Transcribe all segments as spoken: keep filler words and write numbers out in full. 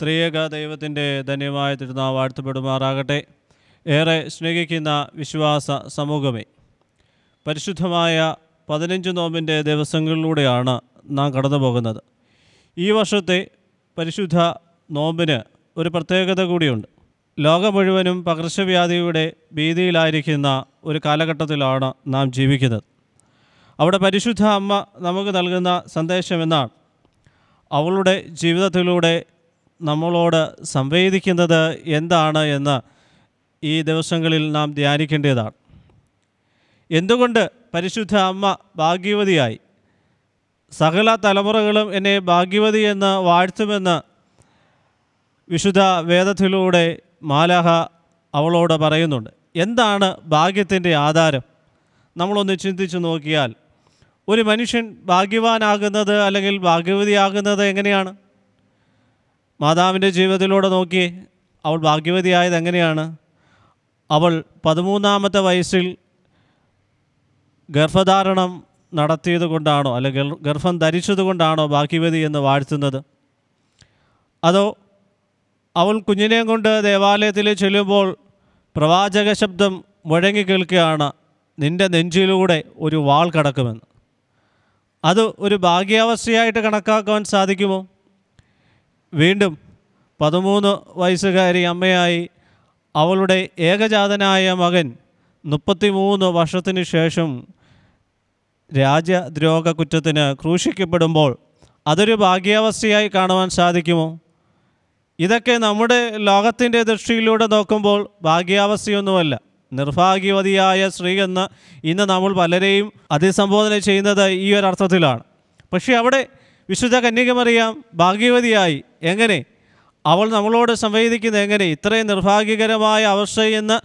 ത്രിയേക ദൈവത്തിൻ്റെ ധന്യമായ തിരുനാൾ വാഴ്ത്തപ്പെടുമാറാകട്ടെ. ഏറെ സ്നേഹിക്കുന്ന വിശ്വാസ സമൂഹമേ, പരിശുദ്ധമായ പതിനഞ്ച് നോമ്പിൻ്റെ ദിവസങ്ങളിലൂടെയാണ് നാം കടന്നു പോകുന്നത്. ഈ വർഷത്തെ പരിശുദ്ധ നോമ്പിന് ഒരു പ്രത്യേകത കൂടിയുണ്ട്. ലോകം മുഴുവനും പകർച്ചവ്യാധിയുടെ ഭീതിയിലായിരിക്കുന്ന ഒരു കാലഘട്ടത്തിലാണ് നാം ജീവിക്കുന്നത്. അവിടെ പരിശുദ്ധ അമ്മ നമുക്ക് നൽകുന്ന സന്ദേശം എന്നാണ് അവളുടെ ജീവിതത്തിലൂടെ നമ്മളോട് സംവേദിക്കുന്നത് എന്താണ് എന്ന് ഈ ദിവസങ്ങളിൽ നാം ധ്യാനിക്കേണ്ടതാണ്. എന്തുകൊണ്ട് പരിശുദ്ധ അമ്മ ഭാഗ്യവതിയായി, സകല തലമുറകളും എന്നെ ഭാഗ്യവതി എന്ന് വാഴ്ത്തുമെന്ന് വിശുദ്ധ വേദത്തിലൂടെ മാലാഹ അവളോട് പറയുന്നുണ്ട്? എന്താണ് ഭാഗ്യത്തിൻ്റെ ആധാരം? നമ്മളൊന്ന് ചിന്തിച്ചു നോക്കിയാൽ ഒരു മനുഷ്യൻ ഭാഗ്യവാനാകുന്നത് അല്ലെങ്കിൽ ഭാഗ്യവതിയാകുന്നത് എങ്ങനെയാണ്? മാതാവിൻ്റെ ജീവിതത്തിലൂടെ നോക്കി അവൾ ഭാഗ്യവതിയായത് എങ്ങനെയാണ്? അവൾ പതിമൂന്നാമത്തെ വയസ്സിൽ ഗർഭധാരണം നടത്തിയത് കൊണ്ടാണോ അല്ലെങ്കിൽ ഗർഭം ധരിച്ചത് കൊണ്ടാണോ ഭാഗ്യവതി എന്ന് വാഴ്ത്തുന്നത്? അതോ അവൾ കുഞ്ഞിനെയും കൊണ്ട് ദേവാലയത്തിൽ ചെല്ലുമ്പോൾ പ്രവാചക ശബ്ദം മുഴങ്ങി കേൾക്കുകയാണ്, നിൻ്റെ നെഞ്ചിലൂടെ ഒരു വാൾ കടക്കുമെന്ന്? അത് ഒരു ഭാഗ്യാവസ്ഥയായിട്ട് കണക്കാക്കുവാൻ സാധിക്കുമോ? വീണ്ടും പതിമൂന്ന് വയസ്സുകാരി അമ്മയായി അവളുടെ ഏകജാതനായ മകൻ മുപ്പത്തിമൂന്ന് വർഷത്തിന് ശേഷം രാജ്യദ്രോഹ കുറ്റത്തിന് ക്രൂശിക്കപ്പെടുമ്പോൾ അതൊരു ഭാഗ്യാവസ്ഥയായി കാണുവാൻ സാധിക്കുമോ? ഇതൊക്കെ നമ്മുടെ ലോകത്തിൻ്റെ ദൃഷ്ടിയിലൂടെ നോക്കുമ്പോൾ ഭാഗ്യാവസ്ഥയൊന്നുമല്ല. നിർഭാഗ്യവതിയായ സ്ത്രീ എന്ന് ഇന്ന് നമ്മൾ പലരെയും അതിസംബോധന ചെയ്യുന്നത് ഈ ഒരർത്ഥത്തിലാണ്. പക്ഷേ അവിടെ വിശുദ്ധ കന്യകമറിയാം ഭാഗ്യവതിയായി. എങ്ങനെ അവൾ നമ്മളോട് സംവേദിക്കുന്നത്? എങ്ങനെ ഇത്രയും നിർഭാഗ്യകരമായ അവസ്ഥയെന്ന്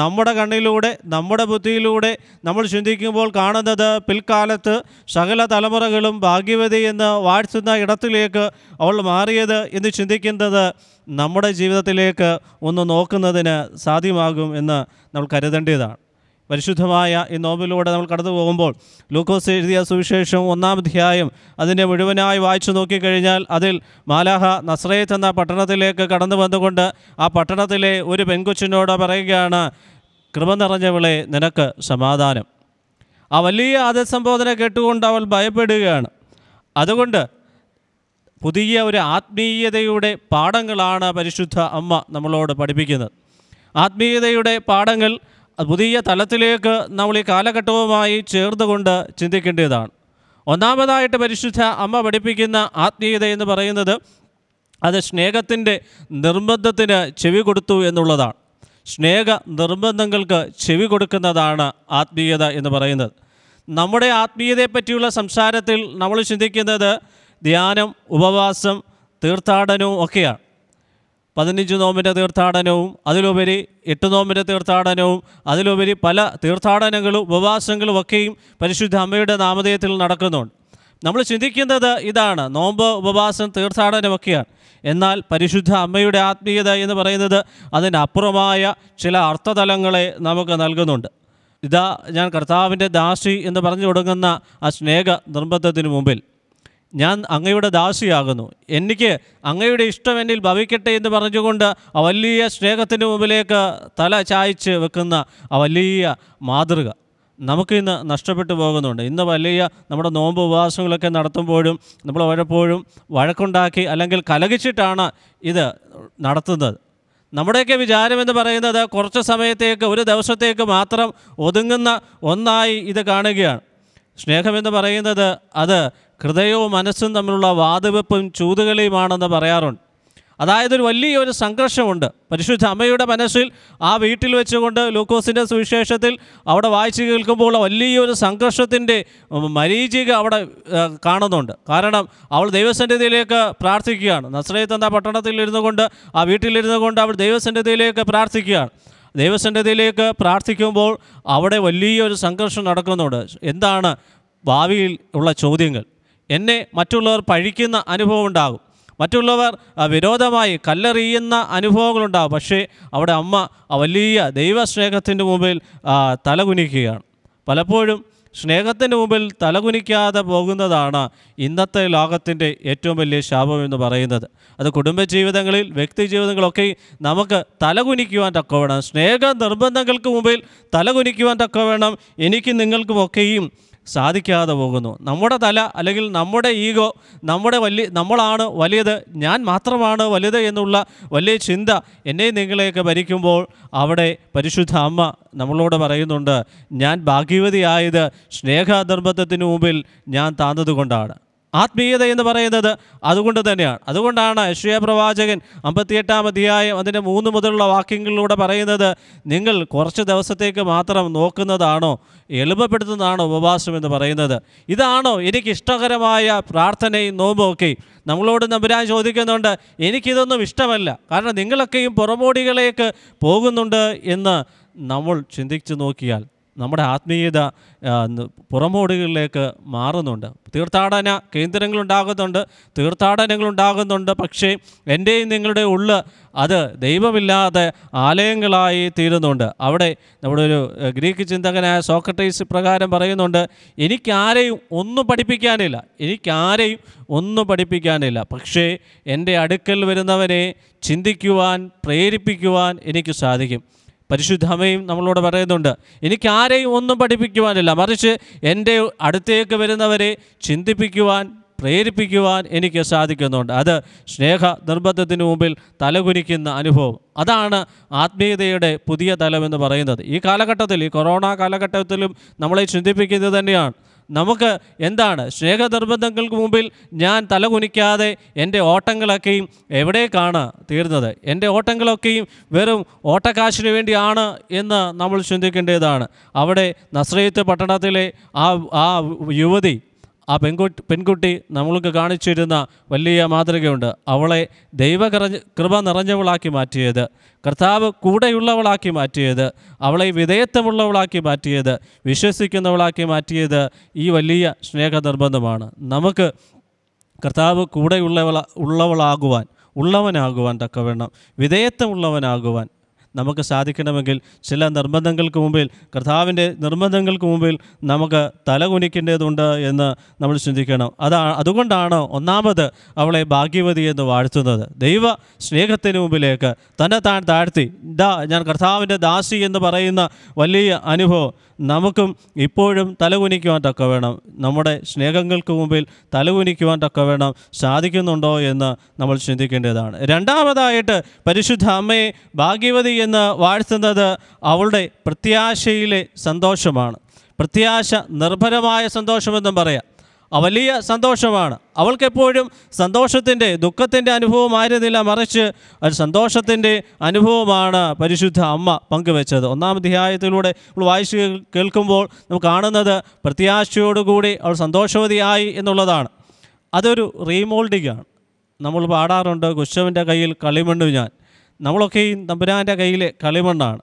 നമ്മുടെ കണ്ണിലൂടെ നമ്മുടെ ബുദ്ധിയിലൂടെ നമ്മൾ ചിന്തിക്കുമ്പോൾ കാണുന്നത് പിൽക്കാലത്ത് സകല തലമുറകളും ഭാഗ്യവതി എന്ന് വാഴ്ത്തുന്ന ഇടത്തിലേക്ക് അവൾ മാറിയത് എന്ന് ചിന്തിക്കുന്നത് നമ്മുടെ ജീവിതത്തിലേക്ക് ഒന്ന് നോക്കുന്നതിന് സാധ്യമാകും എന്ന് നമ്മൾ കരുതേണ്ടതാണ്. പരിശുദ്ധമായ ഈ നോമ്പിലൂടെ നമ്മൾ കടന്നു പോകുമ്പോൾ ലൂക്കോസ് എഴുതിയ സുവിശേഷം ഒന്നാം അധ്യായം അതിൻ്റെ മുഴുവനായി വായിച്ചു നോക്കിക്കഴിഞ്ഞാൽ അതിൽ മാലാഹ നസ്രയത്ത് എന്ന പട്ടണത്തിലേക്ക് കടന്നു വന്നുകൊണ്ട് ആ പട്ടണത്തിലെ ഒരു പെൺകൊച്ചിനോട് പറയുകയാണ്, കൃപ നിറഞ്ഞവളെ, നിനക്ക് സമാധാനം. ആ വലിയ അതിസംബോധന കേട്ടുകൊണ്ട് അവൾ ഭയപ്പെടുകയാണ്. അതുകൊണ്ട് പുതിയ ഒരു ആത്മീയതയുടെ പാഠങ്ങളാണ് പരിശുദ്ധ അമ്മ നമ്മളോട് പഠിപ്പിക്കുന്നത്. ആത്മീയതയുടെ പാഠങ്ങൾ പുതിയ തലത്തിലേക്ക് നമ്മൾ ഈ കാലഘട്ടവുമായി ചേർന്നുകൊണ്ട് ചിന്തിക്കേണ്ടതാണ്. ഒന്നാമതായിട്ട് പരിശുദ്ധ അമ്മ പഠിപ്പിക്കുന്ന ആത്മീയത എന്ന് പറയുന്നത് അത് സ്നേഹത്തിൻ്റെ നിർബന്ധത്തിന് ചെവി കൊടുത്തു എന്നുള്ളതാണ്. സ്നേഹ നിർബന്ധങ്ങൾക്ക് ചെവി കൊടുക്കുന്നതാണ് ആത്മീയത എന്ന് പറയുന്നത്. നമ്മുടെ ആത്മീയതയെപ്പറ്റിയുള്ള സംസാരത്തിൽ നമ്മൾ ചിന്തിക്കുന്നത് ധ്യാനം, ഉപവാസം, തീർത്ഥാടനവും ഒക്കെയാണ്. പതിനഞ്ച് നോമ്പിൻ്റെ തീർത്ഥാടനവും അതിലുപരി എട്ട് നോമ്പിൻ്റെ തീർത്ഥാടനവും അതിലുപരി പല തീർത്ഥാടനങ്ങളും ഉപവാസങ്ങളും ഒക്കെയും പരിശുദ്ധ അമ്മയുടെ നാമധേയത്തിൽ നടക്കുന്നുണ്ട്. നമ്മൾ ചിന്തിക്കുന്നത് ഇതാണ്, നോമ്പ്, ഉപവാസം, തീർത്ഥാടനമൊക്കെയാണ്. എന്നാൽ പരിശുദ്ധ അമ്മയുടെ ആത്മീയത എന്ന് പറയുന്നത് അതിനപ്പുറമായ ചില അർത്ഥതലങ്ങളെ നമുക്ക് നൽകുന്നുണ്ട്. ഇതാ ഞാൻ കർത്താവിൻ്റെ ദാസി എന്ന് പറഞ്ഞു തുടങ്ങുന്ന ആ സ്നേഹ നിർബന്ധത്തിന് മുമ്പിൽ ഞാൻ അങ്ങയുടെ ദാസിയാകുന്നു, എനിക്ക് അങ്ങയുടെ ഇഷ്ടം എന്നിൽ ഭവിക്കട്ടെ എന്ന് പറഞ്ഞുകൊണ്ട് ആ വലിയ സ്നേഹത്തിൻ്റെ മുമ്പിലേക്ക് തല ചായ്ച്ച് വെക്കുന്ന ആ വലിയ മാതൃക നമുക്കിന്ന് നഷ്ടപ്പെട്ടു പോകുന്നുണ്ട്. ഇന്ന് വലിയ നമ്മുടെ നോമ്പ് ഉപവാസങ്ങളൊക്കെ നടത്തുമ്പോഴും നമ്മൾ പലപ്പോഴും വഴക്കുണ്ടാക്കി അല്ലെങ്കിൽ കലഹിച്ചിട്ടാണ് ഇത് നടത്തുന്നത്. നമ്മുടെയൊക്കെ വിചാരമെന്ന് പറയുന്നത് കുറച്ച് സമയത്തേക്ക്, ഒരു ദിവസത്തേക്ക് മാത്രം ഒതുങ്ങുന്ന ഒന്നായി ഇത് കാണുകയാണ്. സ്നേഹമെന്ന് പറയുന്നത് അത് ഹൃദയവും മനസ്സും തമ്മിലുള്ള വാതുവെപ്പും ചൂതുകളിയുമാണെന്ന് പറയാറുണ്ട്. അതായത് ഒരു വലിയൊരു സംഘർഷമുണ്ട് പരിശുദ്ധ അമ്മയുടെ മനസ്സിൽ. ആ വീട്ടിൽ വെച്ചുകൊണ്ട് ലൂക്കോസിൻ്റെ സുവിശേഷത്തിൽ അവിടെ വായിച്ചു കേൾക്കുമ്പോൾ വലിയൊരു സംഘർഷത്തിൻ്റെ മരീചിക അവിടെ കാണുന്നുണ്ട്. കാരണം അവൾ ദൈവസന്നിധിയിലേക്ക് പ്രാർത്ഥിക്കുകയാണ്. നസ്രയത്ത് എന്ന പട്ടണത്തിലിരുന്നു കൊണ്ട്, ആ വീട്ടിലിരുന്നു കൊണ്ട് അവൾ ദൈവസന്നിധിയിലേക്ക് പ്രാർത്ഥിക്കുകയാണ്. ദൈവസന്നിധിയിലേക്ക് പ്രാർത്ഥിക്കുമ്പോൾ അവിടെ വലിയൊരു സംഘർഷം നടക്കുന്നുണ്ട്. എന്താണ്? ഭാവിയിൽ ഉള്ള ചോദ്യങ്ങൾ. എന്നെ മറ്റുള്ളവർ പഴിക്കുന്ന അനുഭവം ഉണ്ടാകും, മറ്റുള്ളവർ വിരോധമായി കല്ലെറിയുന്ന അനുഭവങ്ങളുണ്ടാകും. പക്ഷേ അവിടെ അമ്മ വലിയ ദൈവസ്നേഹത്തിൻ്റെ മുമ്പിൽ തലകുനിക്കുകയാണ്. പലപ്പോഴും സ്നേഹത്തിൻ്റെ മുമ്പിൽ തലകുനിക്കാതെ പോകുന്നതാണ് ഇന്നത്തെ ലോകത്തിൻ്റെ ഏറ്റവും വലിയ ശാപമെന്ന് പറയുന്നത്. അത് കുടുംബജീവിതങ്ങളിൽ വ്യക്തി ജീവിതങ്ങളൊക്കെ നമുക്ക് തലകുനിക്കുവാൻ തക്കവേണം, സ്നേഹ നിർബന്ധങ്ങൾക്ക് മുമ്പിൽ തലകുനിക്കുവാൻ തക്കവേണം. എനിക്കും നിങ്ങൾക്കുമൊക്കെയും സാധിക്കാതെ പോകുന്നു. നമ്മുടെ തല അല്ലെങ്കിൽ നമ്മുടെ ഈഗോ, നമ്മുടെ വലിയ നമ്മളാണ് വലിയത്, ഞാൻ മാത്രമാണ് വലുത് എന്നുള്ള വലിയ ചിന്ത എന്നെ നിങ്ങളെയൊക്കെ ഭരിക്കുമ്പോൾ അവിടെ പരിശുദ്ധ അമ്മ നമ്മളോട് പറയുന്നുണ്ട്, ഞാൻ ഭാഗ്യവതിയായത് സ്നേഹധർമ്മത്തിന് മുമ്പിൽ ഞാൻ താന്നതുകൊണ്ടാണ്. ആത്മീയത എന്ന് പറയുന്നത് അതുകൊണ്ട് തന്നെയാണ്. അതുകൊണ്ടാണ് യെശയ്യാ പ്രവാചകൻ അമ്പത്തിയെട്ടാം അധ്യായം അതിൻ്റെ മൂന്ന് മുതലുള്ള വാക്യങ്ങളിലൂടെ പറയുന്നത്, നിങ്ങൾ കുറച്ച് ദിവസത്തേക്ക് മാത്രം നോക്കുന്നതാണോ, എളുപ്പപ്പെടുത്തുന്നതാണോ ഉപവാസം എന്ന് പറയുന്നത്. ഇതാണോ എനിക്കിഷ്ടകരമായ പ്രാർത്ഥനയും നോമ്പൊക്കെ? നമ്മളോട് നമ്പുരാൻ ചോദിക്കുന്നുണ്ട്, എനിക്കിതൊന്നും ഇഷ്ടമല്ല, കാരണം നിങ്ങളൊക്കെയും പുറമോടികളേക്ക് പോകുന്നുണ്ട് എന്ന് നമ്മൾ ചിന്തിച്ചു നോക്കിയാൽ നമ്മുടെ ആത്മീയത പുറമോടുകളിലേക്ക് മാറുന്നുണ്ട്. തീർത്ഥാടന കേന്ദ്രങ്ങളുണ്ടാകുന്നുണ്ട്, തീർത്ഥാടനങ്ങളുണ്ടാകുന്നുണ്ട്, പക്ഷേ എൻ്റെയും നിങ്ങളുടെ ഉള്ളിൽ അത് ദൈവമില്ലാതെ ആലയങ്ങളായി തീരുന്നുണ്ട്. അവിടെ നമ്മുടെ ഒരു ഗ്രീക്ക് ചിന്തകനായ സോക്രട്ടീസ് പ്രകാരം പറയുന്നുണ്ട്, എനിക്കാരെയും ഒന്നും പഠിപ്പിക്കാനില്ല, എനിക്കാരെയും ഒന്നും പഠിപ്പിക്കാനില്ല, പക്ഷേ എൻ്റെ അടുക്കൽ വരുന്നവനെ ചിന്തിക്കുവാൻ പ്രേരിപ്പിക്കുവാൻ എനിക്ക് സാധിക്കും. പരിശുദ്ധ അമ്മയും നമ്മളോട് പറയുന്നുണ്ട്, എനിക്കാരെയും ഒന്നും പഠിപ്പിക്കുവാനില്ല, മറിച്ച് എൻ്റെ അടുത്തേക്ക് വരുന്നവരെ ചിന്തിപ്പിക്കുവാൻ പ്രേരിപ്പിക്കുവാൻ എനിക്ക് സാധിക്കുന്നുണ്ട്. അത് സ്നേഹ നിർബന്ധത്തിന് മുമ്പിൽ തലകുനിക്കുന്ന അനുഭവം, അതാണ് ആത്മീയതയുടെ പുതിയ തലമെന്ന് പറയുന്നത്. ഈ കാലഘട്ടത്തിൽ, ഈ കൊറോണ കാലഘട്ടത്തിലും നമ്മളെ ചിന്തിപ്പിക്കുന്നത് തന്നെയാണ്. നമുക്ക് എന്താണ് സ്നേഹ നിർബന്ധങ്ങൾക്ക് മുമ്പിൽ ഞാൻ തലകുനിക്കാതെ എൻ്റെ ഓട്ടങ്ങളൊക്കെയും എവിടേക്കാണ് തീർന്നത്? എൻ്റെ ഓട്ടങ്ങളൊക്കെയും വെറും ഓട്ടക്കാശിന് വേണ്ടിയാണ് എന്ന് നമ്മൾ ചിന്തിക്കേണ്ടതാണ്. അവിടെ നസ്രയത്ത് പട്ടണത്തിലെ ആ ആ യുവതി, ആ പെൺകുട്ടി പെൺകുട്ടി നമ്മൾക്ക് കാണിച്ചിരുന്ന വലിയ മാതൃകയുണ്ട്. അവളെ ദൈവ കൃപ നിറഞ്ഞവളാക്കി മാറ്റിയത്, കർത്താവ് കൂടെയുള്ളവളാക്കി മാറ്റിയത്, അവളെ വിധേയത്വമുള്ളവളാക്കി മാറ്റിയത്, വിശ്വസിക്കുന്നവളാക്കി മാറ്റിയത് ഈ വലിയ സ്നേഹ നിർബന്ധമാണ്. നമുക്ക് കർത്താവ് കൂടെയുള്ളവള ഉള്ളവളാകുവാൻ ഉള്ളവനാകുവാൻ തക്കവണ്ണം വിധേയത്വമുള്ളവനാകുവാൻ നമുക്ക് സാധിക്കണമെങ്കിൽ ചില നിർബന്ധങ്ങൾക്ക് മുമ്പിൽ, കർത്താവിൻ്റെ നിർബന്ധങ്ങൾക്ക് മുമ്പിൽ നമുക്ക് തലകുനിക്കേണ്ടതുണ്ട് എന്ന് നമ്മൾ ചിന്തിക്കണം. അതാ അതുകൊണ്ടാണ് ഒന്നാമത് അവളെ ഭാഗ്യവതി എന്ന് വാഴ്ത്തുന്നത്. ദൈവ സ്നേഹത്തിന് മുമ്പിലേക്ക് തന്നെ താൻ താഴ്ത്തി, ദാ ഞാൻ കർത്താവിൻ്റെ ദാസി എന്ന് പറയുന്ന വലിയ അനുഭവം നമുക്കും ഇപ്പോഴും തലകുനിക്കുവാൻ തക്ക വേണം. നമ്മുടെ സ്നേഹങ്ങൾക്ക് മുമ്പിൽ തലകുനിക്കുവാൻ തക്ക വേണം. സാധിക്കുന്നുണ്ടോ എന്ന് നമ്മൾ ചിന്തിക്കേണ്ടതാണ്. രണ്ടാമതായിട്ട് പരിശുദ്ധ അമ്മയെ ഭാഗ്യവതി എന്ന് വാഴ്ത്തുന്നത് അവളുടെ പ്രത്യാശയിലെ സന്തോഷമാണ്. പ്രത്യാശ നിർഭരമായ സന്തോഷമെന്നും പറയാം. വലിയ സന്തോഷമാണ്. അവൾക്കെപ്പോഴും സന്തോഷത്തിൻ്റെ, ദുഃഖത്തിൻ്റെ അനുഭവമായിരുന്നില്ല, മറിച്ച് ഒരു സന്തോഷത്തിൻ്റെ അനുഭവമാണ് പരിശുദ്ധ അമ്മ പങ്കുവെച്ചത്. ഒന്നാം അധ്യായത്തിലൂടെ നമ്മൾ വായിച്ചു കേൾക്കുമ്പോൾ നമുക്ക് കാണുന്നത് പ്രത്യാശയോടുകൂടി അവൾ സന്തോഷവതിയായി എന്നുള്ളതാണ്. അതൊരു റീമോൾഡിങ്ങാണ്. നമ്മൾ പാടാറുണ്ട്, കുശവൻ്റെ കയ്യിൽ കളിമണ്ണ് ഞാൻ. നമ്മളൊക്കെയും തമ്പുരാൻ്റെ കയ്യിലെ കളിമണ്ണാണ്.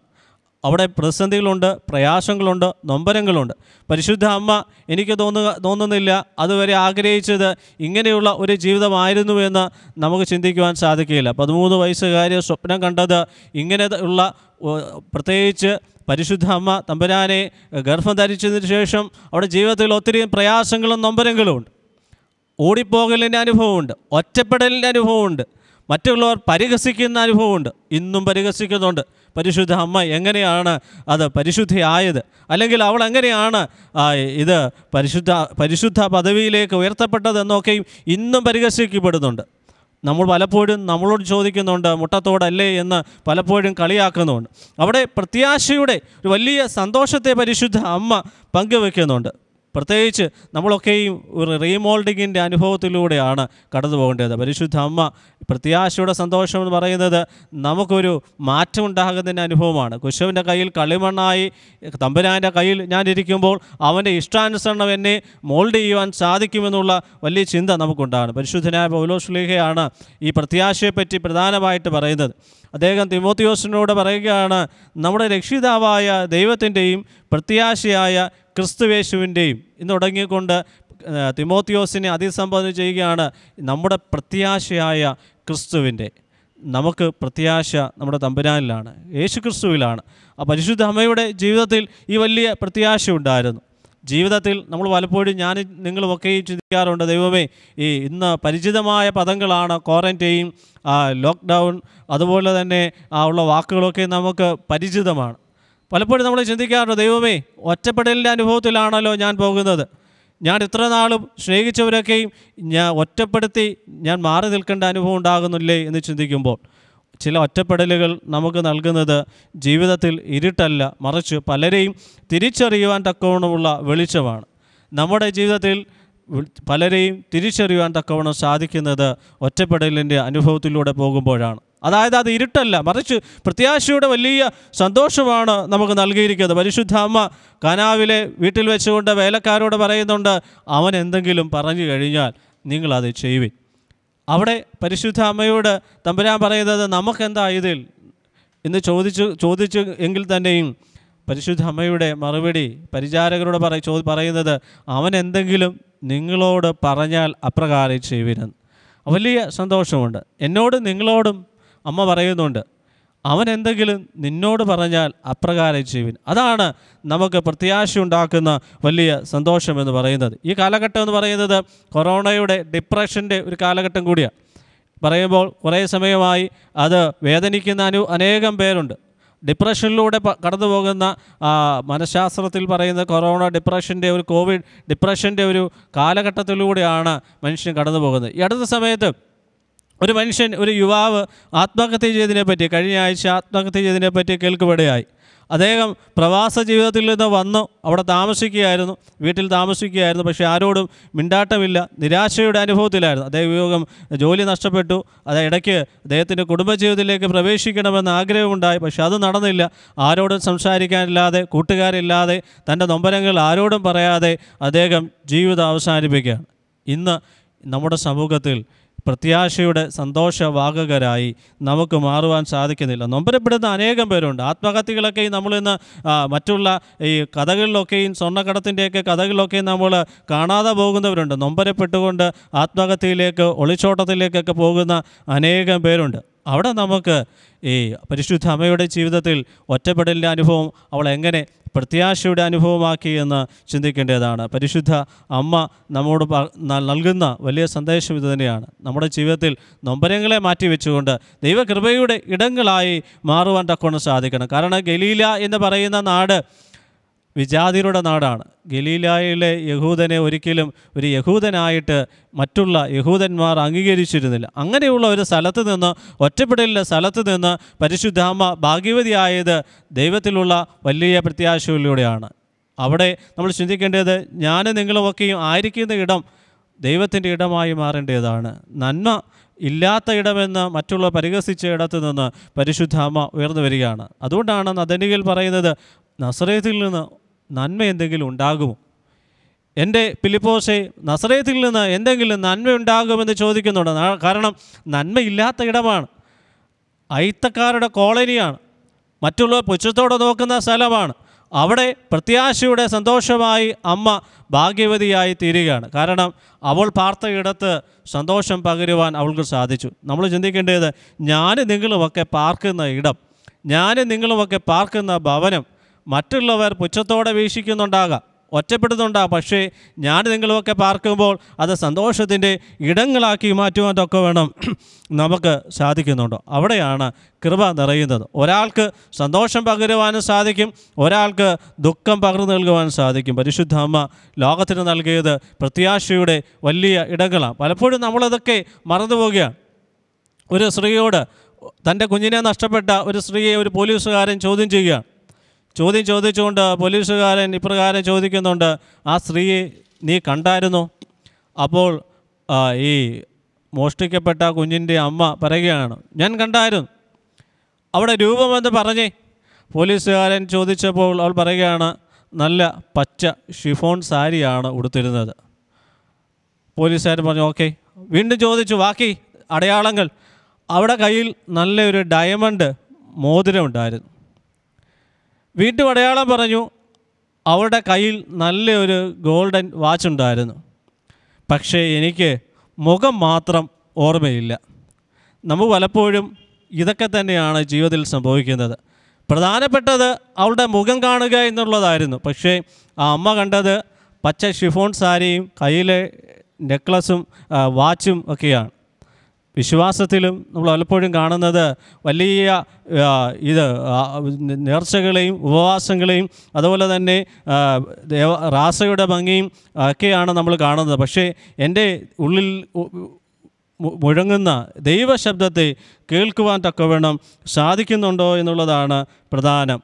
അവിടെ പ്രതിസന്ധികളുണ്ട്, പ്രയാസങ്ങളുണ്ട്, നൊമ്പരങ്ങളുണ്ട്. പരിശുദ്ധ അമ്മ എനിക്ക് തോന്നുക തോന്നുന്നില്ല അതുവരെ ആഗ്രഹിച്ചത് ഇങ്ങനെയുള്ള ഒരു ജീവിതമായിരുന്നു എന്ന് നമുക്ക് ചിന്തിക്കുവാൻ സാധിക്കുകയില്ല. പതിമൂന്ന് വയസ്സുകാരി സ്വപ്നം കണ്ടത് ഇങ്ങനെയുള്ള, പ്രത്യേകിച്ച് പരിശുദ്ധ അമ്മ തമ്പുരാനെ ഗർഭം ധരിച്ചതിന് ശേഷം അവിടെ ജീവിതത്തിൽ ഒത്തിരി പ്രയാസങ്ങളും നൊമ്പരങ്ങളുമുണ്ട്. ഓടിപ്പോകലിൻ്റെ അനുഭവമുണ്ട്, ഒറ്റപ്പെടലിൻ്റെ അനുഭവമുണ്ട്, മറ്റുള്ളവർ പരിഹസിക്കുന്ന അനുഭവമുണ്ട്, ഇന്നും പരിഹസിക്കുന്നുണ്ട്. പരിശുദ്ധ അമ്മ എങ്ങനെയാണ് അത് പരിശുദ്ധയായത്, അല്ലെങ്കിൽ അവൾ എങ്ങനെയാണ് ഇത് പരിശുദ്ധ പരിശുദ്ധ പദവിയിലേക്ക് ഉയർത്തപ്പെട്ടതെന്നൊക്കെയും ഇന്നും പരിഹസിക്കപ്പെടുന്നുണ്ട്. നമ്മൾ പലപ്പോഴും നമ്മളോട് ചോദിക്കുന്നുണ്ട്, മുട്ടത്തോടല്ലേ എന്ന് പലപ്പോഴും കളിയാക്കുന്നുണ്ട്. അവിടെ പ്രത്യാശയുടെ ഒരു വലിയ സന്തോഷത്തെ പരിശുദ്ധ അമ്മ പങ്കുവെക്കുന്നുണ്ട്. പ്രത്യേകിച്ച് നമ്മളൊക്കെയും ഒരു റീമോൾഡിങ്ങിൻ്റെ അനുഭവത്തിലൂടെയാണ് കടന്നു പോകേണ്ടത്. പരിശുദ്ധ അമ്മ പ്രത്യാശയുടെ സന്തോഷം എന്ന് പറയുന്നത് നമുക്കൊരു മാറ്റം ഉണ്ടാകുന്നതിൻ്റെ അനുഭവമാണ്. കുശവൻ്റെ കയ്യിൽ കളിമണ്ണായി തമ്പുരാൻ്റെ കയ്യിൽ ഞാനിരിക്കുമ്പോൾ അവൻ്റെ ഇഷ്ടാനുസരണം എന്നെ മോൾഡ് ചെയ്യുവാൻ സാധിക്കുമെന്നുള്ള വലിയ ചിന്ത നമുക്കുണ്ടാണ്. പരിശുദ്ധനായ പൗലോസ്ലീഹയാണ് ഈ പ്രത്യാശയെപ്പറ്റി പ്രധാനമായിട്ട് പറയുന്നത്. അദ്ദേഹം തിമോത്തിയോസിനോട് പറയുകയാണ്, നമ്മുടെ രക്ഷിതാവായ ദൈവത്തിൻ്റെയും പ്രത്യാശയായ ക്രിസ്തുയേശുവിൻ്റെയും ഇന്ന് തുടങ്ങിക്കൊണ്ട് തിമോത്തിയോസിനെ അതിസംബോധന ചെയ്യുകയാണ്, നമ്മുടെ പ്രത്യാശയായ ക്രിസ്തുവിൻ്റെ. നമുക്ക് പ്രത്യാശ നമ്മുടെ തമ്പുരാനിലാണ്, യേശു ക്രിസ്തുവിലാണ്. ആ പരിശുദ്ധ അമ്മയുടെ ജീവിതത്തിൽ ഈ വലിയ പ്രത്യാശ ഉണ്ടായിരുന്നു. ജീവിതത്തിൽ നമ്മൾ പലപ്പോഴും ഞാൻ നിങ്ങളുമൊക്കെ ചിന്തിക്കാറുണ്ട്, ദൈവമേ ഈ ഇന്ന് പരിചിതമായ പദങ്ങളാണ് ക്വാറൻറ്റൈൻ, ലോക്ക്ഡൗൺ, അതുപോലെ തന്നെ ആ ഉള്ള വാക്കുകളൊക്കെ നമുക്ക് പരിചിതമാണ്. പലപ്പോഴും നമ്മൾ ചിന്തിക്കാറുണ്ട്, ദൈവമേ ഒറ്റപ്പെടലിൻ്റെ അനുഭവത്തിലാണല്ലോ ഞാൻ പോകുന്നത്, ഞാൻ ഇത്ര നാളും സ്നേഹിച്ചവരൊക്കെയും ഞാൻ ഒറ്റപ്പെടുത്തി ഞാൻ മാറി നിൽക്കേണ്ട അനുഭവം ഉണ്ടാകുന്നില്ലേ എന്ന് ചിന്തിക്കുമ്പോൾ ചില ഒറ്റപ്പെടലുകൾ നമുക്ക് നൽകുന്നത് ജീവിതത്തിൽ ഇരുട്ടല്ല, മറിച്ച് പലരെയും തിരിച്ചറിയുവാൻ തക്കവണ്ണമുള്ള വെളിച്ചമാണ്. നമ്മുടെ ജീവിതത്തിൽ പലരെയും തിരിച്ചറിയുവാൻ തക്കവണ്ണം സാധിക്കുന്നത് ഒറ്റപ്പെടലിൻ്റെ അനുഭവത്തിലൂടെ പോകുമ്പോഴാണ്. അതായത് അത് ഇരുട്ടല്ല, മറിച്ച് പ്രത്യാശയുടെ വലിയ സന്തോഷമാണ് നമുക്ക് നൽകിയിരിക്കുന്നത്. പരിശുദ്ധ അമ്മ കനാവിലെ വീട്ടിൽ വെച്ചുകൊണ്ട് വേലക്കാരോട് പറയുന്നുണ്ട്, അവൻ എന്തെങ്കിലും പറഞ്ഞു കഴിഞ്ഞാൽ നിങ്ങളത് ചെയ്യുവിൻ. അവിടെ പരിശുദ്ധ അമ്മയോട് തമ്പുരാൻ പറയുന്നത് നമുക്കെന്താ ഇതിൽ എന്ന് ചോദിച്ചു ചോദിച്ചു എങ്കിൽ തന്നെയും പരിശുദ്ധ അമ്മയുടെ മറുപടി പരിചാരകരോട് പറ ചോ പറയുന്നത് അവൻ എന്തെങ്കിലും നിങ്ങളോട് പറഞ്ഞാൽ അപ്രകാരം ചെയ്യുവിനെന്ന്. വലിയ സന്തോഷമുണ്ട്. എന്നോടും നിങ്ങളോടും അമ്മ പറയുന്നുണ്ട്, അവൻ എന്തെങ്കിലും നിന്നോട് പറഞ്ഞാൽ അപ്രകാരം ചെയ്യുവിൻ. അതാണ് നമുക്ക് പ്രത്യാശ ഉണ്ടാക്കുന്ന വലിയ സന്തോഷമെന്ന് പറയുന്നത്. ഈ കാലഘട്ടം എന്ന് പറയുന്നത് കൊറോണയുടെ ഡിപ്രഷൻ്റെ ഒരു കാലഘട്ടം കൂടിയാണ്. പറയുമ്പോൾ കുറേ സമയമായി അത് വേദനിക്കുന്ന അനു അനേകം പേരുണ്ട്. ഡിപ്രഷനിലൂടെ കടന്നു പോകുന്ന മനഃശാസ്ത്രത്തിൽ പറയുന്ന കൊറോണ ഡിപ്രഷൻ്റെ ഒരു കോവിഡ് ഡിപ്രഷൻ്റെ ഒരു കാലഘട്ടത്തിലൂടെയാണ് മനുഷ്യൻ കടന്നു പോകുന്നത്. ഈ അടുത്ത സമയത്ത് ഒരു മനുഷ്യൻ, ഒരു യുവാവ് ആത്മഹത്യ ചെയ്തതിനെപ്പറ്റി കഴിഞ്ഞ ആഴ്ച ആത്മഹത്യ ചെയ്തതിനെപ്പറ്റി കേൾക്കുവിടയായി. അദ്ദേഹം പ്രവാസ ജീവിതത്തിൽ നിന്ന് വന്നു, അവിടെ താമസിക്കുകയായിരുന്നു, വീട്ടിൽ താമസിക്കുകയായിരുന്നു. പക്ഷേ ആരോടും മിണ്ടാട്ടമില്ല, നിരാശയുടെ അനുഭവത്തിലായിരുന്നു. അദ്ദേഹം യോഗം ജോലി നഷ്ടപ്പെട്ടു. അത് ഇടയ്ക്ക് അദ്ദേഹത്തിൻ്റെ കുടുംബജീവിതത്തിലേക്ക് പ്രവേശിക്കണമെന്ന് ആഗ്രഹമുണ്ടായി, പക്ഷേ അത് നടന്നില്ല. ആരോടും സംസാരിക്കാനില്ലാതെ, കൂട്ടുകാരില്ലാതെ, തൻ്റെ നൊമ്പരങ്ങൾ ആരോടും പറയാതെ അദ്ദേഹം ജീവിതം അവസാനിപ്പിക്കുകയാണ്. ഇന്ന് നമ്മുടെ സമൂഹത്തിൽ പ്രത്യാശയുടെ സന്തോഷവാഹകരായി നമുക്ക് മാറുവാൻ സാധിക്കുന്നില്ല. നൊമ്പരപ്പെടുന്ന അനേകം പേരുണ്ട്. ആത്മഹത്യകളൊക്കെയും നമ്മളിന്ന് മറ്റുള്ള ഈ കഥകളിലൊക്കെയും സ്വർണ്ണക്കടത്തിൻ്റെയൊക്കെ കഥകളിലൊക്കെയും നമ്മൾ കാണാതെ പോകുന്നവരുണ്ട്. നൊമ്പരപ്പെട്ടുകൊണ്ട് ആത്മഹത്യയിലേക്ക്, ഒളിച്ചോട്ടത്തിലേക്കൊക്കെ പോകുന്ന അനേകം പേരുണ്ട്. അവിടെ നമുക്ക് ഈ പരിശുദ്ധ അമ്മയുടെ ജീവിതത്തിൽ ഒറ്റപ്പെടലിൻ്റെ അനുഭവം അവൾ എങ്ങനെ പ്രത്യാശയുടെ അനുഭവമാക്കി എന്ന് ചിന്തിക്കേണ്ടതാണ്. പരിശുദ്ധ അമ്മ നമ്മോട് നൽകുന്ന വലിയ സന്ദേശം ഇത് തന്നെയാണ്. നമ്മുടെ ജീവിതത്തിൽ നൊമ്പരങ്ങളെ മാറ്റിവെച്ചുകൊണ്ട് ദൈവകൃപയുടെ ഇടങ്ങളായി മാറുവാൻ തക്കവണ്ണം സാധിക്കണം. കാരണം ഗലീല എന്ന് പറയുന്ന നാട് വിജാതിരുടെ നാടാണ്. ഗലീലായിലെ യഹൂദനെ ഒരിക്കലും ഒരു യഹൂദനായിട്ട് മറ്റുള്ള യഹൂദന്മാർ അംഗീകരിച്ചിരുന്നില്ല. അങ്ങനെയുള്ള ഒരു സ്ഥലത്ത് നിന്ന്, ഒറ്റപ്പെടലിൻ്റെ സ്ഥലത്ത് നിന്ന് പരിശുദ്ധാമ്മ ഭാഗ്യവതിയായത് ദൈവത്തിലുള്ള വലിയ പ്രത്യാശയിലൂടെയാണ്. അവിടെ നമ്മൾ ചിന്തിക്കേണ്ടത് ഞാനും നിങ്ങളുമൊക്കെയും ആയിരിക്കുന്ന ഇടം ദൈവത്തിൻ്റെ ഇടമായി മാറേണ്ടതാണ്. നന്മ ഇല്ലാത്ത ഇടമെന്ന് മറ്റുള്ളവർ പരിഹസിച്ച ഇടത്ത് നിന്ന് പരിശുദ്ധാമ്മ ഉയർന്നു വരികയാണ്. അതുകൊണ്ടാണ് നദനികയിൽ പറയുന്നത്, നസറേത്തിൽ നിന്ന് നന്മ എന്തെങ്കിലും ഉണ്ടാകുമോ, എൻ്റെ ഫിലിപ്പോസേ നസറേത്തിൽ നിന്ന് എന്തെങ്കിലും നന്മ ഉണ്ടാകുമെന്ന് ചോദിക്കുന്നുണ്ട്. കാരണം നന്മയില്ലാത്ത ഇടമാണ്, അയിത്തക്കാരുടെ കോളനിയാണ്, മറ്റുള്ള പുച്ഛത്തോടെ നോക്കുന്ന സ്ഥലമാണ്. അവിടെ പ്രത്യാശയുടെ സന്തോഷമായി അമ്മ ഭാഗ്യവതിയായി തീരുകയാണ്. കാരണം അവൾ പാർത്തയിടത്ത് സന്തോഷം പകരുവാൻ അവൾക്ക് സാധിച്ചു. നമ്മൾ ചിന്തിക്കേണ്ടത് ഞാനും നിങ്ങളുമൊക്കെ പാർക്കുന്ന ഇടം, ഞാനും നിങ്ങളുമൊക്കെ പാർക്കുന്ന ഭവനം മറ്റുള്ളവർ പുച്ഛത്തോടെ വീക്ഷിക്കുന്നുണ്ടാകാം, ഒറ്റപ്പെടുന്നുണ്ടാകാം. പക്ഷേ ഞാൻ നിങ്ങളുമൊക്കെ പാർക്കുമ്പോൾ അത് സന്തോഷത്തിൻ്റെ ഇടങ്ങളാക്കി മാറ്റുവാനൊക്കെ വേണം നമുക്ക് സാധിക്കുന്നുണ്ടോ. അവിടെയാണ് കൃപ നിറയുന്നത്. ഒരാൾക്ക് സന്തോഷം പകരുവാനും സാധിക്കും, ഒരാൾക്ക് ദുഃഖം പകർന്നു നൽകുവാനും സാധിക്കും. പരിശുദ്ധ അമ്മ ലോകത്തിന് നൽകിയത് പ്രത്യാശയുടെ വലിയ ഇടങ്ങളാണ്. പലപ്പോഴും നമ്മളതൊക്കെ മറന്നുപോവുകയാണ്. ഒരു സ്ത്രീയോട്, തൻ്റെ കുഞ്ഞിനെ നഷ്ടപ്പെട്ട ഒരു സ്ത്രീയെ ഒരു പോലീസുകാരൻ ചോദ്യം ചെയ്യുകയാണ്. ചോദ്യം ചോദിച്ചുകൊണ്ട് പോലീസുകാരൻ ഇപ്രകാരം ചോദിക്കുന്നുണ്ട്, ആ സ്ത്രീയെ നീ കണ്ടായിരുന്നോ? അപ്പോൾ ഈ മോഷ്ടിക്കപ്പെട്ട കുഞ്ഞിൻ്റെ അമ്മ പറയുകയാണ്, ഞാൻ കണ്ടായിരുന്നു. അവിടെ രൂപമെന്ന് പറഞ്ഞേ. പോലീസുകാരൻ ചോദിച്ചപ്പോൾ അവൾ പറയുകയാണ്, നല്ല പച്ച ഷിഫോൺ സാരിയാണ് ഉടുത്തിരുന്നത്. പോലീസുകാരൻ പറഞ്ഞു, ഓക്കെ. വീണ്ടും ചോദിച്ചു ബാക്കി അടയാളങ്ങൾ. അവിടെ കയ്യിൽ നല്ലൊരു ഡയമണ്ട് മോതിരം ഉണ്ടായിരുന്നു. വീണ്ടും അടയാളം പറഞ്ഞു, അവളുടെ കയ്യിൽ നല്ലൊരു ഗോൾഡൻ വാച്ച് ഉണ്ടായിരുന്നു. പക്ഷേ എനിക്ക് മുഖം മാത്രം ഓർമ്മയില്ല. നമ്മൾ പലപ്പോഴും ഇതൊക്കെ തന്നെയാണ് ജീവിതത്തിൽ സംഭവിക്കുന്നത്. പ്രധാനപ്പെട്ടത് അവളുടെ മുഖം കാണുക എന്നുള്ളതായിരുന്നു. പക്ഷേ ആ അമ്മ കണ്ടത് പച്ച ഷിഫോൺ സാരിയും കയ്യിലെ നെക്ലസും വാച്ചും ഒക്കെയാണ്. വിശ്വാസത്തിലും നമ്മൾ പലപ്പോഴും കാണുന്നത് വലിയ ഇത് നേർച്ചകളെയും ഉപവാസങ്ങളെയും അതുപോലെ തന്നെ ദേവ റാസയുടെ ഭംഗിയും ഒക്കെയാണ് നമ്മൾ കാണുന്നത്. പക്ഷേ എൻ്റെ ഉള്ളിൽ മുഴങ്ങുന്ന ദൈവശബ്ദത്തെ കേൾക്കുവാൻ തക്കവണ്ണം സാധിക്കുന്നുണ്ടോ എന്നുള്ളതാണ് പ്രധാനം.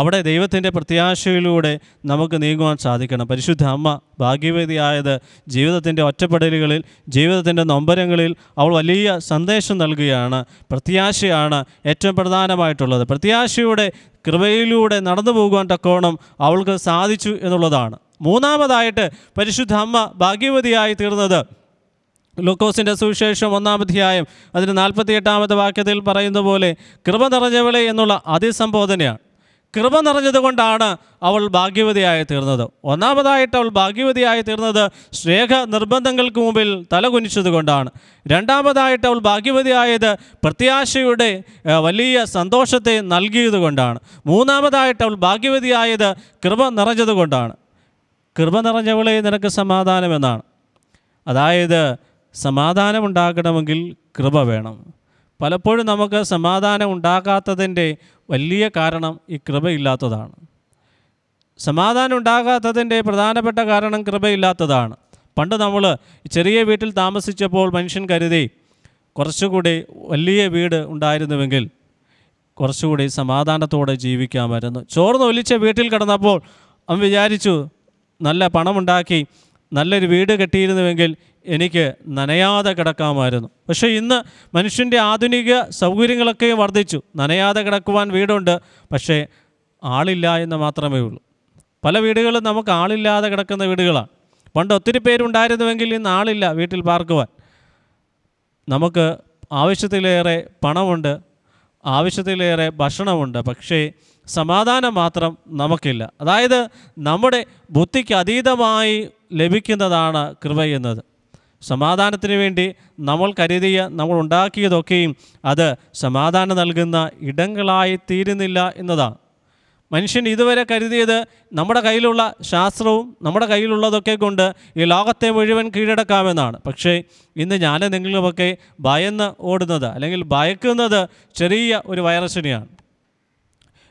അവിടെ ദൈവത്തിൻ്റെ പ്രത്യാശയിലൂടെ നമുക്ക് നീങ്ങുവാൻ സാധിക്കണം. പരിശുദ്ധ അമ്മ ഭാഗ്യവതിയായത് ജീവിതത്തിൻ്റെ ഒറ്റപ്പെടലുകളിൽ, ജീവിതത്തിൻ്റെ നൊമ്പരങ്ങളിൽ അവൾ വലിയ സന്ദേശം നൽകുകയാണ്. പ്രത്യാശയാണ് ഏറ്റവും പ്രധാനമായിട്ടുള്ളത്. പ്രത്യാശയുടെ കൃപയിലൂടെ നടന്നു പോകുവാൻ തക്കോണം അവൾക്ക് സാധിച്ചു എന്നുള്ളതാണ്. മൂന്നാമതായിട്ട് പരിശുദ്ധ അമ്മ ഭാഗ്യവതിയായി തീർന്നത് ലൂക്കോസിൻ്റെ സുവിശേഷം ഒന്നാം അധ്യായം അതിന് നാൽപ്പത്തി എട്ടാമത്തെ വാക്യത്തിൽ പറയുന്ന പോലെ കൃപ നിറഞ്ഞവളെ എന്നുള്ള അതിസംബോധനയാണ്. കൃപ നിറഞ്ഞതുകൊണ്ടാണ് അവൾ ഭാഗ്യവതിയായി തീർന്നത്. ഒന്നാമതായിട്ട് അവൾ ഭാഗ്യവതിയായി തീർന്നത് സ്നേഹ നിർബന്ധങ്ങൾക്ക് മുമ്പിൽ തലകുനിച്ചതുകൊണ്ടാണ്. രണ്ടാമതായിട്ട് അവൾ ഭാഗ്യവതിയായത് പ്രത്യാശയുടെ വലിയ സന്തോഷത്തെ നൽകിയതുകൊണ്ടാണ്. മൂന്നാമതായിട്ട് അവൾ ഭാഗ്യവതിയായത് കൃപ നിറഞ്ഞതുകൊണ്ടാണ്. കൃപ നിറഞ്ഞവളെ നിനക്ക് സമാധാനമെന്നാണ്. അതായത് സമാധാനമുണ്ടാക്കണമെങ്കിൽ കൃപ വേണം. പലപ്പോഴും നമുക്ക് സമാധാനം ഉണ്ടാകാത്തതിൻ്റെ വലിയ കാരണം ഈ കൃപയില്ലാത്തതാണ്. സമാധാനം ഉണ്ടാകാത്തതിൻ്റെ പ്രധാനപ്പെട്ട കാരണം കൃപയില്ലാത്തതാണ്. പണ്ട് നമ്മൾ ചെറിയ വീട്ടിൽ താമസിച്ചപ്പോൾ മനുഷ്യൻ കരുതി കുറച്ചുകൂടി വലിയ വീട് ഉണ്ടായിരുന്നുവെങ്കിൽ കുറച്ചുകൂടി സമാധാനത്തോടെ ജീവിക്കാമായിരുന്നു. ചോർന്നൊലിച്ച വീട്ടിൽ കിടന്നപ്പോൾ അവൻ വിചാരിച്ചു, നല്ല പണമുണ്ടാക്കി നല്ലൊരു വീട് കെട്ടിയിരുന്നുവെങ്കിൽ എനിക്ക് നനയാതെ കിടക്കാമായിരുന്നു. പക്ഷേ ഇന്ന് മനുഷ്യൻ്റെ ആധുനിക സൗകര്യങ്ങളൊക്കെ വർദ്ധിച്ചു. നനയാതെ കിടക്കുവാൻ വീടുണ്ട്, പക്ഷേ ആളില്ല എന്ന് മാത്രമേ ഉള്ളൂ. പല വീടുകളും നമുക്ക് ആളില്ലാതെ കിടക്കുന്ന വീടുകളാണ്. പണ്ട് ഒത്തിരി പേരുണ്ടായിരുന്നുവെങ്കിൽ ഇന്ന് ആളില്ല വീട്ടിൽ പാർക്കുവാൻ. നമുക്ക് ആവശ്യത്തിലേറെ പണമുണ്ട്, ആവശ്യത്തിലേറെ ഭക്ഷണമുണ്ട്, പക്ഷേ സമാധാനം മാത്രം നമുക്കില്ല. അതായത് നമ്മുടെ ബുദ്ധിക്ക് അതീതമായി ലഭിക്കുന്നതാണ് കൃപ എന്നത്. സമാധാനത്തിന് വേണ്ടി നമ്മൾ കരുതിയ, നമ്മൾ ഉണ്ടാക്കിയതൊക്കെയും അത് സമാധാനം നൽകുന്ന ഇടങ്ങളായി തീരുന്നില്ല എന്നതാണ്. മനുഷ്യൻ ഇതുവരെ കരുതിയത് നമ്മുടെ കയ്യിലുള്ള ശാസ്ത്രവും നമ്മുടെ കയ്യിലുള്ളതൊക്കെ കൊണ്ട് ഈ ലോകത്തെ മുഴുവൻ കീഴടക്കാമെന്നാണ്. പക്ഷേ ഇന്ന് ഞാൻ നിങ്ങളുമൊക്കെ ഭയന്ന് ഓടുന്നത് അല്ലെങ്കിൽ ഭയക്കുന്നത് ചെറിയ ഒരു വൈറസിനെയാണ്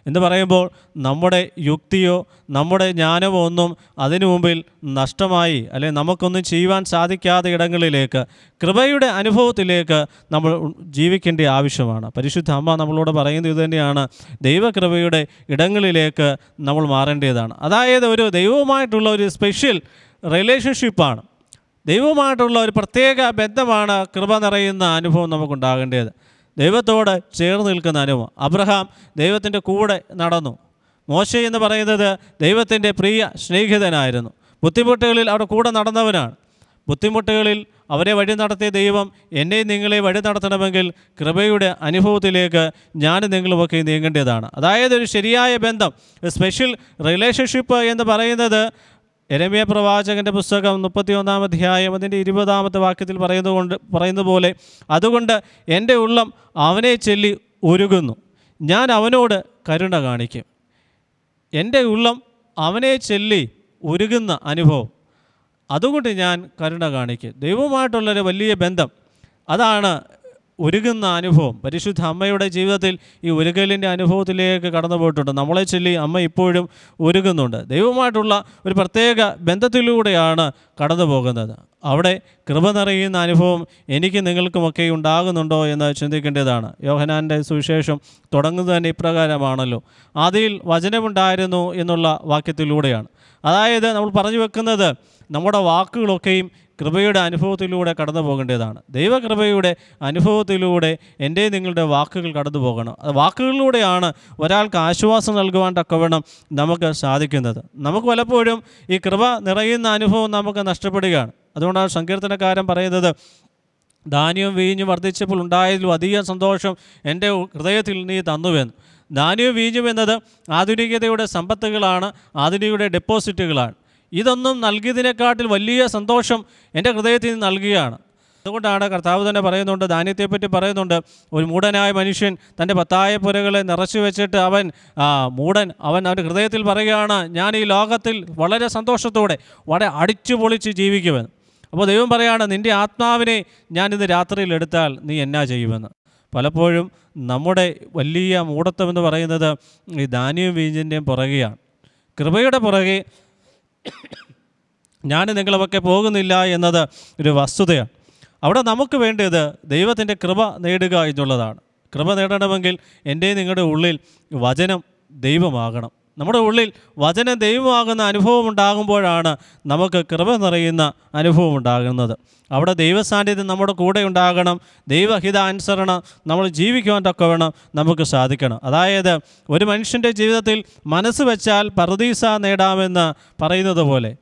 എന്ന് പറയുമ്പോൾ നമ്മുടെ യുക്തിയോ നമ്മുടെ ജ്ഞാനമോ ഒന്നും അതിനു മുമ്പിൽ നഷ്ടമായി, അല്ലെങ്കിൽ നമുക്കൊന്നും ചെയ്യുവാൻ സാധിക്കാത്ത ഇടങ്ങളിലേക്ക്, കൃപയുടെ അനുഭവത്തിലേക്ക് നമ്മൾ ജീവിക്കേണ്ട ആവശ്യമാണ്. പരിശുദ്ധ അമ്മ നമ്മളോട് പറയുന്നത് ഇതുതന്നെയാണ്, ദൈവകൃപയുടെ ഇടങ്ങളിലേക്ക് നമ്മൾ മാറേണ്ടതാണ്. അതായത് ഒരു ദൈവവുമായിട്ടുള്ള ഒരു സ്പെഷ്യൽ റിലേഷൻഷിപ്പാണ്, ദൈവവുമായിട്ടുള്ള ഒരു പ്രത്യേക ബന്ധമാണ് കൃപ നിറയുന്ന അനുഭവം നമുക്കുണ്ടാകേണ്ടത്. ദൈവത്തോട് ചേർന്ന് നിൽക്കുന്ന അനുഭവം. അബ്രഹാം ദൈവത്തിൻ്റെ കൂടെ നടന്നു. മോശെ എന്ന് പറയുന്നത് ദൈവത്തിൻ്റെ പ്രിയ സ്നേഹിതനായിരുന്നു. ബുദ്ധിമുട്ടുകളിൽ അവിടെ കൂടെ നടന്നവനാണ്. ബുദ്ധിമുട്ടുകളിൽ അവരെ വഴി നടത്തിയ ദൈവം എന്നെയും നിങ്ങളെ വഴി നടത്തണമെങ്കിൽ കൃപയുടെ അനുഭവത്തിലേക്ക് ഞാനും നിങ്ങളുമൊക്കെ നീങ്ങേണ്ടതാണ്. അതായത് ഒരു ശരിയായ ബന്ധം, സ്പെഷ്യൽ റിലേഷൻഷിപ്പ് എന്ന് പറയുന്നത് യെരമ്യാ പ്രവാചകൻ്റെ പുസ്തകം മുപ്പത്തി ഒന്നാം അധ്യായം അതിൻ്റെ ഇരുപതാമത്തെ വാക്യത്തിൽ പറയുന്നത് കൊണ്ട് പറയുന്ന പോലെ, അതുകൊണ്ട് എൻ്റെ ഉള്ളം അവനെ ചൊല്ലി ഉരുകുന്നു, ഞാൻ അവനോട് കരുണ കാണിക്കും. എൻ്റെ ഉള്ളം അവനെ ചൊല്ലി ഉരുകുന്ന അനുഭവം, അതുകൊണ്ട് ഞാൻ കരുണ കാണിക്കും. ദൈവവുമായിട്ടുള്ളൊരു വലിയ ബന്ധം, അതാണ് ഉരുകുന്ന അനുഭവം. പരിശുദ്ധ അമ്മയുടെ ജീവിതത്തിൽ ഈ ഉരുകലിൻ്റെ അനുഭവത്തിലേക്ക് കടന്നു പോയിട്ടുണ്ട്. നമ്മളെ ചൊല്ലി അമ്മ ഇപ്പോഴും ഉരുകുന്നുണ്ട്. ദൈവമായിട്ടുള്ള ഒരു പ്രത്യേക ബന്ധത്തിലൂടെയാണ് കടന്നു പോകുന്നത്. അവിടെ കൃപ നിറയുന്ന അനുഭവം എനിക്ക് നിങ്ങൾക്കുമൊക്കെ ഉണ്ടാകുന്നുണ്ടോ എന്ന് ചിന്തിക്കേണ്ടതാണ്. യോഹനാൻ്റെ സുവിശേഷം തുടങ്ങുന്നത് തന്നെ ഇപ്രകാരമാണല്ലോ, ആദിയിൽ വചനമുണ്ടായിരുന്നു എന്നുള്ള വാക്യത്തിലൂടെയാണ്. അതായത് നമ്മൾ പറഞ്ഞു വെക്കുന്നത് നമ്മുടെ വാക്കുകളൊക്കെയും കൃപയുടെ അനുഭവത്തിലൂടെ കടന്നു പോകേണ്ടതാണ്. ദൈവകൃപയുടെ അനുഭവത്തിലൂടെ എൻ്റെ നിങ്ങളുടെ വാക്കുകൾ കടന്നു പോകണം. അത് വാക്കുകളിലൂടെയാണ് ഒരാൾക്ക് ആശ്വാസം നൽകുവാൻ തക്കവണ്ണം നമുക്ക് സാധിക്കുന്നത്. നമുക്ക് പലപ്പോഴും ഈ കൃപ നിറയുന്ന അനുഭവം നമുക്ക് നഷ്ടപ്പെടുകയാണ്. അതുകൊണ്ടാണ് സങ്കീർത്തനക്കാരൻ പറയുന്നത്, ധാന്യവും വീഞ്ഞും വർദ്ധിച്ചപ്പോൾ ഉണ്ടായതിലും അധികം സന്തോഷം എൻ്റെ ഹൃദയത്തിൽ നീ തന്നുവെന്ന്. ധാന്യവും വീഞ്ഞും എന്നത് ആധുനികതയുടെ സമ്പത്തുകളാണ്, ആധുനികതയുടെ ഡെപ്പോസിറ്റുകളാണ്. ഇതൊന്നും നൽകിയതിനെക്കാട്ടിൽ വലിയ സന്തോഷം എൻ്റെ ഹൃദയത്തിൽ നിന്ന് നൽകുകയാണ്. അതുകൊണ്ടാണ് കർത്താവ് തന്നെ പറയുന്നുണ്ട്, ധാന്യത്തെപ്പറ്റി പറയുന്നുണ്ട്, ഒരു മൂഢനായ മനുഷ്യൻ തൻ്റെ പത്തായ പുരകളെ നിറച്ചു വെച്ചിട്ട് അവൻ മൂഢൻ അവൻ അവൻ്റെ ഹൃദയത്തിൽ പറയുകയാണ്, ഞാൻ ഈ ലോകത്തിൽ വളരെ സന്തോഷത്തോടെ വളരെ അടിച്ചു പൊളിച്ച് ജീവിക്കുമെന്ന്. അപ്പോൾ ദൈവം പറയുകയാണ്, നിൻ്റെ ആത്മാവിനെ ഞാനിത് രാത്രിയിൽ എടുത്താൽ നീ എന്നാ ചെയ്യുമെന്ന്. പലപ്പോഴും നമ്മുടെ വലിയ മൂഢത്വം എന്ന് പറയുന്നത് ഈ ധാന്യവും വീഞ്ഞിൻ്റെയും പുറകെയാണ്, കൃപയുടെ പുറകെ ഞാൻ നിങ്ങളുമൊക്കെ പോകുന്നില്ല എന്നത് ഒരു വസ്തുതയാണ്. അവിടെ നമുക്ക് വേണ്ടത് ദൈവത്തിൻ്റെ കൃപ നേടുക എന്നുള്ളതാണ്. കൃപ നേടണമെങ്കിൽ എൻ്റെ നിങ്ങളുടെ ഉള്ളിൽ വചനം ദൈവമാകണം. നമ്മുടെ ഉള്ളിൽ വചനം ദൈവമാകുന്ന അനുഭവം ഉണ്ടാകുമ്പോഴാണ് നമുക്ക് കൃപ നിറയുന്ന അനുഭവം ഉണ്ടാകുന്നത്. അവിടെ ദൈവസാന്നിധ്യം നമ്മുടെ കൂടെ ഉണ്ടാകണം. ദൈവഹിതാനുസരണം നമ്മൾ ജീവിക്കുവാൻ തക്കവണ്ണം നമുക്ക് സാധിക്കണം. അതായത് ഒരു മനുഷ്യൻ്റെ ജീവിതത്തിൽ മനസ്സ് വെച്ചാൽ പറുദീസ നേടാമെന്ന് പറയുന്നത് പോലെ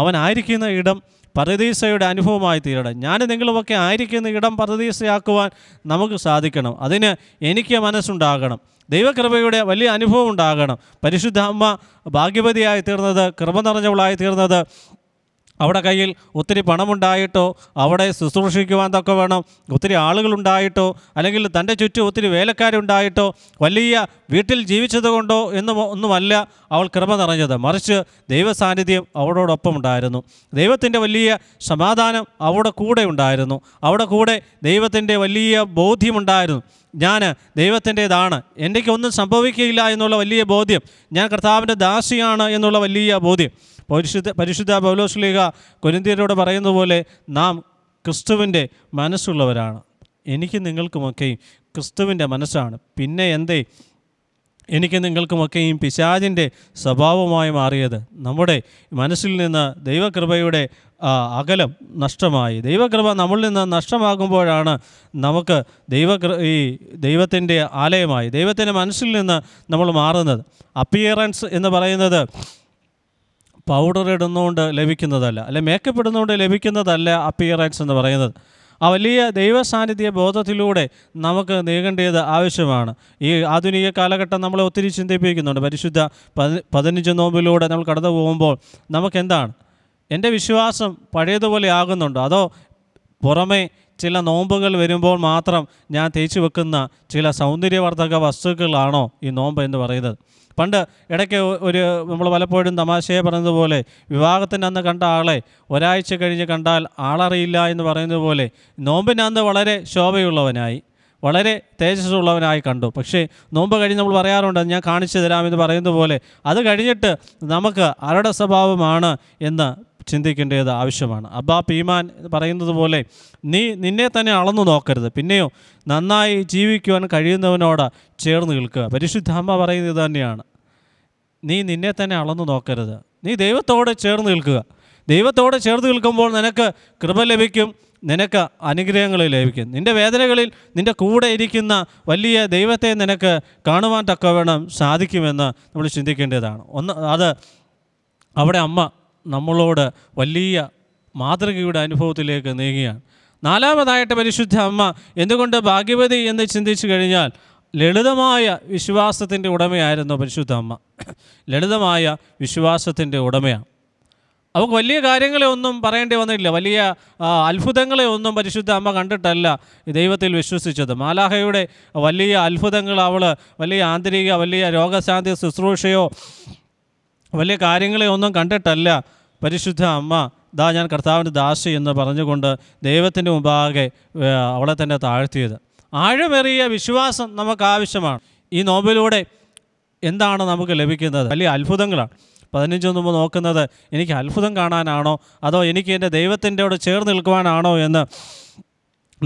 അവനായിരിക്കുന്ന ഇടം പറുദീസയുടെ അനുഭവമായി തീരണം. ഞാൻ നിങ്ങളുമൊക്കെ ആയിരിക്കുന്ന ഇടം പറുദീസയാക്കുവാൻ നമുക്ക് സാധിക്കണം. അതിന് എനിക്ക് മനസ്സുണ്ടാകണം, ദൈവകൃപയുടെ വലിയ അനുഭവം ഉണ്ടാകണം. പരിശുദ്ധ അമ്മ ഭാഗ്യവതിയായി തീർന്നത്, കൃപ നിറഞ്ഞവളായി തീർന്നത് അവിടെ കയ്യിൽ ഒത്തിരി പണമുണ്ടായിട്ടോ അവിടെ ശുശ്രൂഷിക്കുവാൻ തൊക്കെ വേണം ഒത്തിരി ആളുകളുണ്ടായിട്ടോ അല്ലെങ്കിൽ തൻ്റെ ചുറ്റും ഒത്തിരി വേലക്കാരുണ്ടായിട്ടോ വലിയ വീട്ടിൽ ജീവിച്ചത് കൊണ്ടോ എന്ന് ഒന്നുമല്ല അവൾ കൃപ നിറഞ്ഞത്. മറിച്ച് ദൈവസാന്നിധ്യം അവളോടൊപ്പം ഉണ്ടായിരുന്നു, ദൈവത്തിൻ്റെ വലിയ സമാധാനം അവിടെ കൂടെ ഉണ്ടായിരുന്നു, അവിടെ കൂടെ ദൈവത്തിൻ്റെ വലിയ ബോധ്യമുണ്ടായിരുന്നു. ഞാൻ ദൈവത്തിൻ്റേതാണ്, എനിക്ക് ഒന്നും സംഭവിക്കുകയില്ല എന്നുള്ള വലിയ ബോധ്യം, ഞാൻ കർത്താവിൻ്റെ ദാസിയാണ് എന്നുള്ള വലിയ ബോധ്യം. പരിശുദ്ധ പരിശുദ്ധ പൗലോസ്ലീഹ കൊരിന്ത്യരോട് പറയുന്ന പോലെ നാം ക്രിസ്തുവിൻ്റെ മനസ്സുള്ളവരാണ്. എനിക്ക് നിങ്ങൾക്കുമൊക്കെയും ക്രിസ്തുവിൻ്റെ മനസ്സാണ്. പിന്നെ എന്തേ എനിക്ക് നിങ്ങൾക്കുമൊക്കെയും പിശാചിൻ്റെ സ്വഭാവമായി മാറിയത്? നമ്മുടെ മനസ്സിൽ നിന്ന് ദൈവകൃപയുടെ അകലം നഷ്ടമായി. ദൈവകൃപ നമ്മളിൽ നിന്ന് നഷ്ടമാകുമ്പോഴാണ് നമുക്ക് ദൈവകൃ ഈ ദൈവത്തിൻ്റെ ആലയമായി ദൈവത്തിൻ്റെ മനസ്സിൽ നിന്ന് നമ്മൾ മാറുന്നത്. അപ്പിയറൻസ് എന്ന് പറയുന്നത് പൗഡർ ഇടുന്നുകൊണ്ട് ലഭിക്കുന്നതല്ല, അല്ലെ മേക്കപ്പ് ഇടുന്നുകൊണ്ട് ലഭിക്കുന്നതല്ല അപ്പിയറൻസ് എന്ന് പറയുന്നത്. ആ വലിയ ദൈവസാന്നിധ്യ ബോധത്തിലൂടെ നമുക്ക് നീങ്ങേണ്ടത് ആവശ്യമാണ്. ഈ ആധുനിക കാലഘട്ടം നമ്മളെ ഒത്തിരി ചിന്തിപ്പിക്കുന്നുണ്ട്. പരിശുദ്ധ പതിനഞ്ച് നോമ്പിലൂടെ നമ്മൾ കടന്നു പോകുമ്പോൾ നമുക്കെന്താണ് എൻ്റെ വിശ്വാസം പഴയതുപോലെ ആകുന്നുണ്ടോ, അതോ പുറമേ ചില നോമ്പുകൾ വരുമ്പോൾ മാത്രം ഞാൻ തേച്ച് വെക്കുന്ന ചില സൗന്ദര്യവർദ്ധക വസ്തുക്കളാണോ ഈ നോമ്പ് എന്ന് പറയുന്നത്? പണ്ട് ഇടയ്ക്ക് ഒരു നമ്മൾ പലപ്പോഴും തമാശയെ പറഞ്ഞതുപോലെ വിവാഹത്തിൻ്റെ അന്ന് കണ്ട ആളെ ഒരാഴ്ച കഴിഞ്ഞ് കണ്ടാൽ ആളറിയില്ല എന്ന് പറയുന്നത് പോലെ നോമ്പിനന്ന് വളരെ ശോഭയുള്ളവനായി വളരെ തേജസ്സുള്ളവനായി കണ്ടു. പക്ഷേ നോമ്പ് കഴിഞ്ഞ് നമ്മൾ പറയാറുണ്ട് ഞാൻ കാണിച്ചു തരാമെന്ന് പറയുന്നത് പോലെ അത് കഴിഞ്ഞിട്ട് നമുക്ക് ആരുടെ സ്വഭാവമാണ് എന്ന് ചിന്തിക്കേണ്ടത് ആവശ്യമാണ്. അബ്ബാ പീമാൻ പറയുന്നത് പോലെ നീ നിന്നെ തന്നെ അളന്നു നോക്കരുത്, പിന്നെയോ നന്നായി ജീവിക്കുവാൻ കഴിയുന്നവനോട് ചേർന്ന് നിൽക്കുക. പരിശുദ്ധ അമ്മ പറയുന്നത് തന്നെയാണ്, നീ നിന്നെ തന്നെ അളന്നു നോക്കരുത്, നീ ദൈവത്തോട് ചേർന്ന് നിൽക്കുക. ദൈവത്തോട് ചേർന്ന് നിൽക്കുമ്പോൾ നിനക്ക് കൃപ ലഭിക്കും, നിനക്ക് അനുഗ്രഹങ്ങൾ ലഭിക്കും. നിൻ്റെ വേദനകളിൽ നിൻ്റെ കൂടെ ഇരിക്കുന്ന വലിയ ദൈവത്തെ നിനക്ക് കാണുവാൻ തക്കവണ്ണം സാധിക്കുമെന്ന് നമ്മൾ ചിന്തിക്കേണ്ടതാണ്. ഒന്ന് അത് അവിടെ അമ്മ നമ്മളോട് വലിയ മാതൃകയുടെ അനുഭവത്തിലേക്ക് നീങ്ങുകയാണ്. നാലാമതായിട്ട് പരിശുദ്ധ അമ്മ എന്തുകൊണ്ട് ഭാഗ്യവതി എന്ന് ചിന്തിച്ചു കഴിഞ്ഞാൽ ലളിതമായ വിശ്വാസത്തിൻ്റെ ഉടമയായിരുന്നു പരിശുദ്ധ അമ്മ. ലളിതമായ വിശ്വാസത്തിൻ്റെ ഉടമയാണ്. അവർക്ക് വലിയ കാര്യങ്ങളെ ഒന്നും പറയേണ്ടി വന്നില്ല, വലിയ അത്ഭുതങ്ങളെ ഒന്നും പരിശുദ്ധ അമ്മ കണ്ടിട്ടല്ല ദൈവത്തിൽ വിശ്വസിച്ചത്. മാലാഹയുടെ വലിയ അത്ഭുതങ്ങൾ അവൾ വലിയ ആന്തരിക വലിയ രോഗശാന്തി ശുശ്രൂഷയോ വലിയ കാര്യങ്ങളെ ഒന്നും കണ്ടിട്ടല്ല പരിശുദ്ധ അമ്മ ദാ ഞാൻ കർത്താവിൻ്റെ ദാസി എന്ന് പറഞ്ഞുകൊണ്ട് ദൈവത്തിൻ്റെ മുമ്പാകെ അവളെ തന്നെ താഴ്ത്തിയത്. ആഴമേറിയ വിശ്വാസം നമുക്ക് ആവശ്യമാണ്. ഈ നോമ്പിലൂടെ എന്താണ് നമുക്ക് ലഭിക്കുന്നത്? വലിയ അത്ഭുതങ്ങളാണ്. പതിനഞ്ച് നോമ്പ് നോക്കുന്നത് എനിക്ക് അത്ഭുതം കാണാനാണോ അതോ എനിക്ക് എൻ്റെ ദൈവത്തിൻ്റെ കൂടെ ചേർന്ന് നിൽക്കുവാനാണോ എന്ന്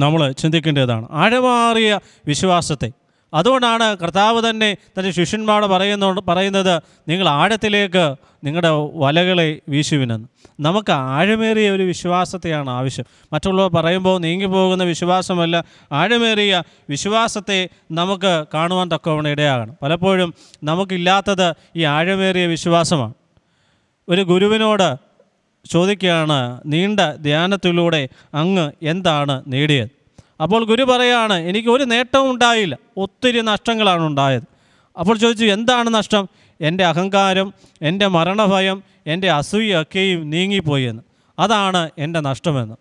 നമ്മൾ ചിന്തിക്കേണ്ടതാണ്. ആഴമേറിയ വിശ്വാസത്തെ. അതുകൊണ്ടാണ് കർത്താവ് തന്നെ തൻ്റെ ശിഷ്യന്മാരോട് പറയുന്നു പറയുന്നത് നിങ്ങൾ ആഴത്തിലേക്ക് നിങ്ങളുടെ വലകളെ വീശുവിനെന്ന്. നമുക്ക് ആഴമേറിയ ഒരു വിശ്വാസത്തെയാണ് ആവശ്യം. മറ്റുള്ളവർ പറയുമ്പോൾ നീങ്ങിപ്പോകുന്ന വിശ്വാസമല്ല, ആഴമേറിയ വിശ്വാസത്തെ നമുക്ക് കാണുവാൻ തക്കവണ്ണം ഇടയാകണം. പലപ്പോഴും നമുക്കില്ലാത്തത് ഈ ആഴമേറിയ വിശ്വാസമാണ്. ഒരു ഗുരുവിനോട് ചോദിക്കുകയാണ്, നീണ്ട ധ്യാനത്തിലൂടെ അങ്ങ് എന്താണ് നേടിയത്? അപ്പോൾ ഗുരു പറയുകയാണ്, എനിക്ക് ഒരു നേട്ടവും ഉണ്ടായില്ല, ഒത്തിരി നഷ്ടങ്ങളാണ് ഉണ്ടായത്. അപ്പോൾ ചോദിച്ചു, എന്താണ് നഷ്ടം? എൻ്റെ അഹങ്കാരം, എൻ്റെ മരണഭയം, എൻ്റെ അസൂയൊക്കെയും നീങ്ങിപ്പോയി എന്ന്, അതാണ് എൻ്റെ നഷ്ടമെന്ന്.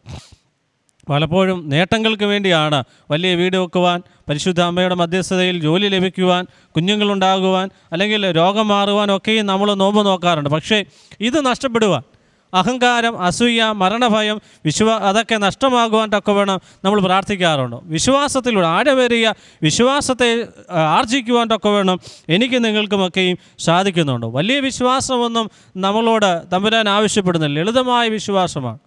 പലപ്പോഴും നേട്ടങ്ങൾക്ക് വേണ്ടിയാണ് വലിയ വീട് വെക്കുവാൻ, പരിശുദ്ധ അമ്മയുടെ മധ്യസ്ഥതയിൽ ജോലി ലഭിക്കുവാൻ, കുഞ്ഞുങ്ങളുണ്ടാകുവാൻ, അല്ലെങ്കിൽ രോഗം മാറുവാൻ ഒക്കെയും നമ്മൾ നോമ്പ് നോക്കാറുണ്ട്. പക്ഷേ ഇത് നഷ്ടപ്പെടുവാൻ, അഹങ്കാരം, അസൂയ, മരണഭയം, വിശ്വാ അതൊക്കെ നഷ്ടമാകുവാൻ തക്കവണ്ണം നമ്മൾ പ്രാർത്ഥിക്കാറുണ്ട്. വിശ്വാസത്തിലൂടെ ആഴമേറിയ വിശ്വാസത്തെ ആർജിക്കുവാൻ തക്കവണ്ണം എനിക്ക് നിങ്ങൾക്കുമൊക്കെയും സാധിക്കുന്നുണ്ട്. വലിയ വിശ്വാസമൊന്നും നമ്മളോട് തമ്പുരാൻ ആവശ്യപ്പെടുന്നില്ല. ലളിതമായ വിശ്വാസമാണ്,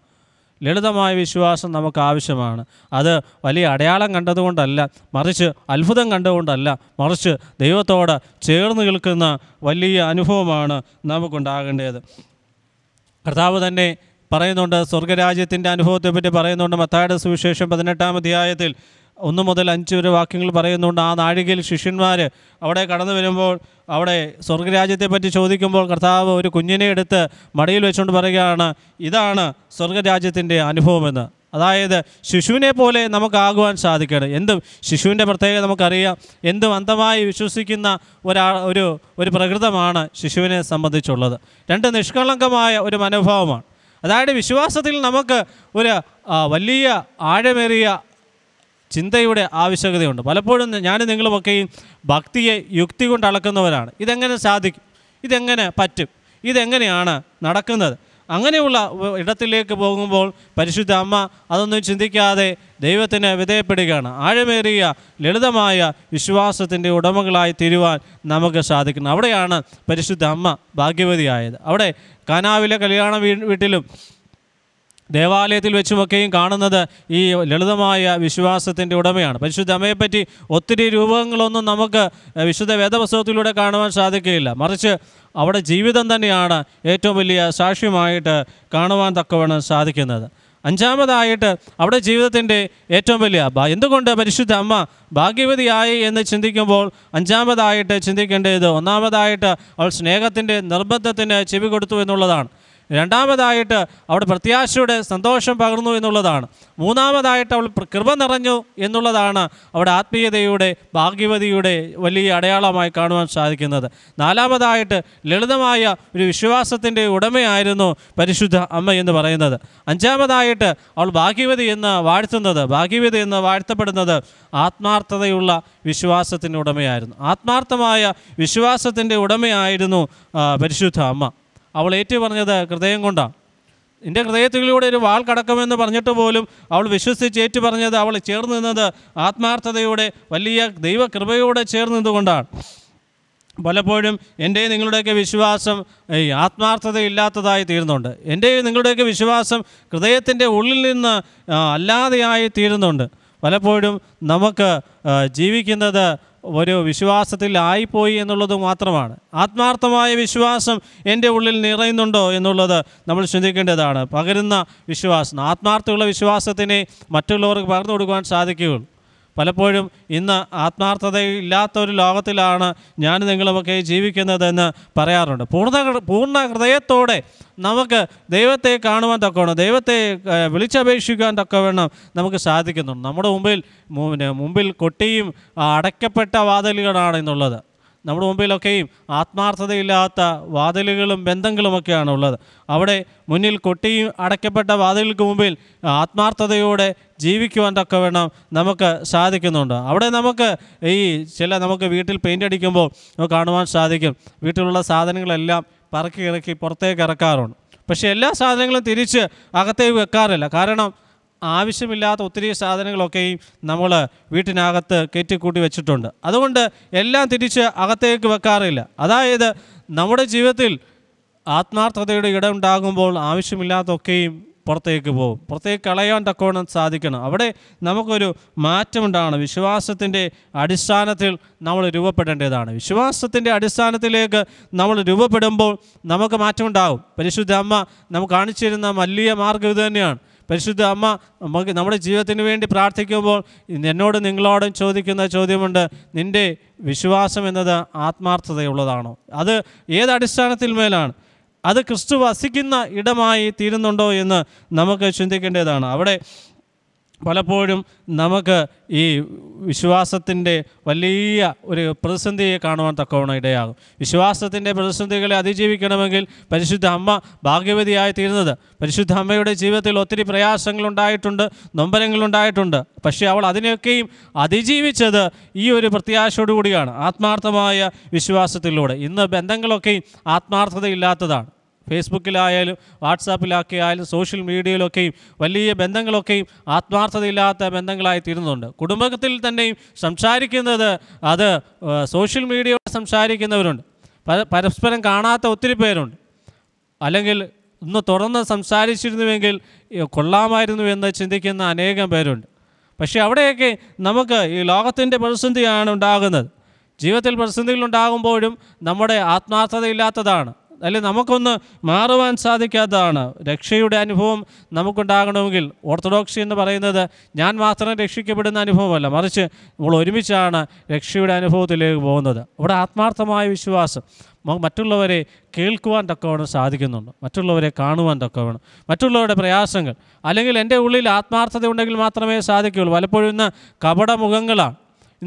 ലളിതമായ വിശ്വാസം നമുക്ക് ആവശ്യമാണ്. അത് വലിയ അടയാളം കണ്ടതുകൊണ്ടല്ല, മറിച്ച് അത്ഭുതം കണ്ടുകൊണ്ടല്ല, മറിച്ച് ദൈവത്തോട് ചേർന്ന് നിൽക്കുന്ന വലിയ അനുഭവമാണ് നമുക്കുണ്ടാകേണ്ടത്. കർത്താവ് തന്നെ പറയുന്നുണ്ട്, സ്വർഗരാജ്യത്തിൻ്റെ അനുഭവത്തെപ്പറ്റി പറയുന്നുണ്ട്. മത്തായിയുടെ സുവിശേഷം പതിനെട്ടാം അധ്യായത്തിൽ ഒന്ന് മുതൽ അഞ്ച് വരെ വാക്യങ്ങൾ പറയുന്നുണ്ട്. ആ നാഴികയിൽ ശിഷ്യന്മാർ അവിടെ കടന്നു വരുമ്പോൾ, അവിടെ സ്വർഗരാജ്യത്തെപ്പറ്റി ചോദിക്കുമ്പോൾ കർത്താവ് ഒരു കുഞ്ഞിനെ എടുത്ത് മടിയിൽ വെച്ചുകൊണ്ട് പറയുകയാണ്, ഇതാണ് സ്വർഗരാജ്യത്തിൻ്റെ അനുഭവമെന്ന്. അതായത് ശിശുവിനെ പോലെ നമുക്കാകുവാൻ സാധിക്കണം. എന്തും ശിശുവിൻ്റെ പ്രത്യേകത നമുക്കറിയാം. എന്തും അന്ധമായി വിശ്വസിക്കുന്ന ഒരാ ഒരു ഒരു പ്രകൃതമാണ് ശിശുവിനെ സംബന്ധിച്ചുള്ളത്. രണ്ട് നിഷ്കളങ്കമായ ഒരു മനോഭാവമാണ്. അതായത് വിശ്വാസത്തിൽ നമുക്ക് ഒരു വലിയ ആഴമേറിയ ചിന്തയുടെ ആവശ്യകതയുണ്ട്. പലപ്പോഴും ഞാനും നിങ്ങളുമൊക്കെയും ഭക്തിയെ യുക്തി കൊണ്ട് അളക്കുന്നവരാണ്. ഇതെങ്ങനെ സാധിക്കും, ഇതെങ്ങനെ പറ്റും, ഇതെങ്ങനെയാണ് നടക്കുന്നത്, അങ്ങനെയുള്ള ഇടത്തിലേക്ക് പോകുമ്പോൾ പരിശുദ്ധ അമ്മ അതൊന്നും ചിന്തിക്കാതെ ദൈവത്തിന് വിധേയപ്പെടുകയാണ്. ആഴമേറിയ ലളിതമായ വിശ്വാസത്തിൻ്റെ ഉടമകളായി തീരുവാൻ നമുക്ക് സാധിക്കുന്നു. അവിടെയാണ് പരിശുദ്ധ അമ്മ ഭാഗ്യവതിയായത്. അവിടെ കാനാവിലെ കല്യാണ വീട്ടിലും ദേവാലയത്തിൽ വെച്ചുമൊക്കെയും കാണുന്നത് ഈ ലളിതമായ വിശ്വാസത്തിൻ്റെ ഉടമയാണ്. പരിശുദ്ധ അമ്മയെപ്പറ്റി ഒത്തിരി രൂപങ്ങളൊന്നും നമുക്ക് വിശുദ്ധ വേദപുസ്തകത്തിലൂടെ കാണുവാൻ സാധിക്കുകയില്ല. മറിച്ച് അവിടെ ജീവിതം തന്നെയാണ് ഏറ്റവും വലിയ സാക്ഷ്യമായിട്ട് കാണുവാൻ തക്കവണ്ണം സാധിക്കുന്നത്. അഞ്ചാമതായിട്ട് അവിടെ ജീവിതത്തിൻ്റെ ഏറ്റവും വലിയ എന്തുകൊണ്ട് പരിശുദ്ധ അമ്മ ഭാഗ്യവതിയായി എന്ന് ചിന്തിക്കുമ്പോൾ അഞ്ചാമതായിട്ട് ചിന്തിക്കേണ്ടത്, ഒന്നാമതായിട്ട് അവൾ സ്നേഹത്തിൻ്റെ നിർബന്ധത്തിന് ചെവി കൊടുത്തു എന്നുള്ളതാണ്. രണ്ടാമതായിട്ട് അവിടെ പ്രത്യാശയുടെ സന്തോഷം പകർന്നു എന്നുള്ളതാണ്. മൂന്നാമതായിട്ട് അവൾ കൃപ നിറഞ്ഞു എന്നുള്ളതാണ് അവിടെ ആത്മീയതയുടെ ഭാഗ്യവതിയുടെ വലിയ അടയാളമായി കാണുവാൻ സാധിക്കുന്നത്. നാലാമതായിട്ട് ലളിതമായ ഒരു വിശ്വാസത്തിൻ്റെ ഉടമയായിരുന്നു പരിശുദ്ധ അമ്മ എന്ന് പറയുന്നത്. അഞ്ചാമതായിട്ട് അവൾ ഭാഗ്യവതി എന്ന് വാഴ്ത്തുന്നത്, ഭാഗ്യവതി എന്ന് വാഴ്ത്തപ്പെടുന്നത് ആത്മാർത്ഥതയുള്ള വിശ്വാസത്തിൻ്റെ ഉടമയായിരുന്നു. ആത്മാർത്ഥമായ വിശ്വാസത്തിൻ്റെ ഉടമയായിരുന്നു പരിശുദ്ധ അമ്മ. അവൾ ഏറ്റുപറഞ്ഞത് ഹൃദയം കൊണ്ടാണ്. എൻ്റെ ഹൃദയത്തിലൂടെ ഒരു വാൾ കടക്കുമെന്ന് പറഞ്ഞിട്ട് പോലും അവൾ വിശ്വസിച്ച് ഏറ്റുപറഞ്ഞത്, അവൾ ചേർന്ന് നിന്നത് ആത്മാർത്ഥതയോടെ വലിയ ദൈവകൃപയോടെ ചേർന്ന് നിന്നുകൊണ്ടാണ്. പലപ്പോഴും എൻ്റെയും നിങ്ങളുടെയൊക്കെ വിശ്വാസം ഈ ആത്മാർത്ഥതയില്ലാത്തതായി തീരുന്നുണ്ട്. എൻ്റെയും നിങ്ങളുടെയൊക്കെ വിശ്വാസം ഹൃദയത്തിൻ്റെ ഉള്ളിൽ നിന്ന് അല്ലാതെയായി തീരുന്നുണ്ട്. പലപ്പോഴും നമുക്ക് ജീവിക്കുന്നത് ഒരു വിശ്വാസത്തിലായിപ്പോയി എന്നുള്ളത് മാത്രമാണ്. ആത്മാർത്ഥമായ വിശ്വാസം എൻ്റെ ഉള്ളിൽ നിറയുന്നുണ്ടോ എന്നുള്ളത് നമ്മൾ ചിന്തിക്കേണ്ടതാണ്. പകരുന്ന വിശ്വാസം, ആത്മാർത്ഥമുള്ള വിശ്വാസത്തിനെ മറ്റുള്ളവർക്ക് പകർന്നു കൊടുക്കുവാൻ സാധിക്കുകയുള്ളൂ. പലപ്പോഴും ഇന്ന് ആത്മാർത്ഥതയില്ലാത്ത ഒരു ലോകത്തിലാണ് ഞാൻ നിങ്ങളുമൊക്കെ ജീവിക്കുന്നതെന്ന് പറയാറുണ്ട്. പൂർണ്ണ പൂർണ്ണ ഹൃദയത്തോടെ നമുക്ക് ദൈവത്തെ കാണുവാൻ തക്കവണ്ണം, ദൈവത്തെ വിളിച്ചപേക്ഷിക്കാൻ തക്കവണ്ണം നമുക്ക് സാധിക്കുന്നുണ്ട്. നമ്മുടെ മുമ്പിൽ മുമ്പിൽ കൊട്ടിയും അടയ്ക്കപ്പെട്ട വാതിലുകളാണ് എന്നുള്ളത്. നമ്മുടെ മുമ്പിലൊക്കെയും ആത്മാർത്ഥതയില്ലാത്ത വാതിലുകളും ബന്ധങ്ങളുമൊക്കെയാണ് ഉള്ളത്. അവിടെ മുന്നിൽ കൊട്ടിയും അടയ്ക്കപ്പെട്ട വാതിലുകൾക്ക് മുമ്പിൽ ആത്മാർത്ഥതയോടെ ജീവിക്കുവാൻ തക്കവണ്ണം നമുക്ക് സാധിക്കുന്നുണ്ട്. അവിടെ നമുക്ക് ഈ ചില നമുക്ക് വീട്ടിൽ പെയിൻ്റ് അടിക്കുമ്പോൾ നമുക്ക് കാണുവാൻ സാധിക്കും, വീട്ടിലുള്ള സാധനങ്ങളെല്ലാം പറക്കി ഇറക്കി പുറത്തേക്ക് ഇറക്കാറുണ്ട്. പക്ഷേ എല്ലാ സാധനങ്ങളും തിരിച്ച് അകത്തേക്ക് വെക്കാറില്ല. കാരണം ആവശ്യമില്ലാത്ത ഒത്തിരി സാധനങ്ങളൊക്കെയും നമ്മൾ വീട്ടിനകത്ത് കയറ്റിക്കൂട്ടി വെച്ചിട്ടുണ്ട്. അതുകൊണ്ട് എല്ലാം തിരിച്ച് അകത്തേക്ക് വെക്കാറില്ല. അതായത് നമ്മുടെ ജീവിതത്തിൽ ആത്മാർത്ഥതയുടെ ഇടം ഉണ്ടാകുമ്പോൾ ആവശ്യമില്ലാത്തൊക്കെയും പുറത്തേക്ക് പോകും. പുറത്തേക്ക് കളയാൻ തക്കവണ്ണം സാധിക്കണം. അവിടെ നമുക്കൊരു മാറ്റമുണ്ടാകണം. വിശ്വാസത്തിൻ്റെ അടിസ്ഥാനത്തിൽ നമ്മൾ രൂപപ്പെടേണ്ടതാണ്. വിശ്വാസത്തിൻ്റെ അടിസ്ഥാനത്തിലേക്ക് നമ്മൾ രൂപപ്പെടുമ്പോൾ നമുക്ക് മാറ്റമുണ്ടാകും. പരിശുദ്ധ അമ്മ നമുക്ക് കാണിച്ചു തരുന്ന വലിയ മാർഗം ഇത് തന്നെയാണ്. പരിശുദ്ധ അമ്മ നമുക്ക് നമ്മുടെ ജീവിതത്തിന് വേണ്ടി പ്രാർത്ഥിക്കുമ്പോൾ എന്നോട് നിങ്ങളോടും ചോദിക്കുന്ന ചോദ്യമുണ്ട്, നിൻ്റെ വിശ്വാസം എന്നത് ആത്മാർത്ഥതയുള്ളതാണോ? അത് ഏത് അടിസ്ഥാനത്തിന്മേലാണ്? അത് ക്രിസ്തു വസിക്കുന്ന ഇടമായി തീരുന്നുണ്ടോ എന്ന് നമുക്ക് ചിന്തിക്കേണ്ടതാണ്. അവിടെ പലപ്പോഴും നമുക്ക് ഈ വിശ്വാസത്തിൻ്റെ വലിയ ഒരു പ്രതിസന്ധിയെ കാണുവാൻ തക്കവണ്ണം ഇടയാകും. വിശ്വാസത്തിൻ്റെ പ്രതിസന്ധികളെ അതിജീവിക്കണമെങ്കിൽ പരിശുദ്ധ അമ്മ ഭാഗ്യവതിയായി തീരുന്നത്. പരിശുദ്ധ അമ്മയുടെ ജീവിതത്തിൽ ഒത്തിരി പ്രയാസങ്ങളുണ്ടായിട്ടുണ്ട്, നൊമ്പരങ്ങളുണ്ടായിട്ടുണ്ട്. പക്ഷേ അവൾ അതിനെയൊക്കെയും അതിജീവിച്ചത് ഈ ഒരു പ്രത്യാശയോടുകൂടിയാണ്, ആത്മാർത്ഥമായ വിശ്വാസത്തിലൂടെ. ഇന്ന് ബന്ധങ്ങളൊക്കെയും ആത്മാർത്ഥതയില്ലാത്തതാണ്. ഫേസ്ബുക്കിലായാലും വാട്സാപ്പിലൊക്കെ ആയാലും സോഷ്യൽ മീഡിയയിലൊക്കെയും വലിയ ബന്ധങ്ങളൊക്കെയും ആത്മാർത്ഥതയില്ലാത്ത ബന്ധങ്ങളായി തീരുന്നുണ്ട്. കുടുംബത്തിൽ തന്നെയും സംസാരിക്കുന്നത് അത് സോഷ്യൽ മീഡിയയോട് സംസാരിക്കുന്നവരുണ്ട്, പരസ്പരം കാണാത്ത ഒത്തിരി പേരുണ്ട്. അല്ലെങ്കിൽ ഒന്ന് തുറന്ന് സംസാരിച്ചിരുന്നുവെങ്കിൽ കൊള്ളാമായിരുന്നു എന്ന് ചിന്തിക്കുന്ന അനേകം പേരുണ്ട്. പക്ഷേ അവിടെയൊക്കെ നമുക്ക് ഈ ലോകത്തിൻ്റെ പ്രതിസന്ധിയാണ് ഉണ്ടാകുന്നത്. ജീവിതത്തിൽ പ്രതിസന്ധികളുണ്ടാകുമ്പോഴും നമ്മുടെ ആത്മാർത്ഥതയില്ലാത്തതാണ്, അല്ലെങ്കിൽ നമുക്കൊന്ന് മാറുവാൻ സാധിക്കാത്തതാണ്. രക്ഷയുടെ അനുഭവം നമുക്കുണ്ടാകണമെങ്കിൽ ഓർത്തഡോക്സി എന്ന് പറയുന്നത് ഞാൻ മാത്രം രക്ഷിക്കപ്പെടുന്ന അനുഭവമല്ല, മറിച്ച് നമ്മൾ ഒരുമിച്ചാണ് രക്ഷയുടെ അനുഭവത്തിലേക്ക് പോകുന്നത്. അവിടെ ആത്മാർത്ഥമായ വിശ്വാസം മറ്റുള്ളവരെ കേൾക്കുവാൻ തക്കവണ്ണം സാധിക്കുന്നുണ്ട്, മറ്റുള്ളവരെ കാണുവാൻ തക്കവണ്ണം, മറ്റുള്ളവരുടെ പ്രയാസങ്ങൾ. അല്ലെങ്കിൽ എൻ്റെ ഉള്ളിൽ ആത്മാർത്ഥത ഉണ്ടെങ്കിൽ മാത്രമേ സാധിക്കുകയുള്ളൂ. പലപ്പോഴും ഇന്ന് കപടമുഖങ്ങളാണ്.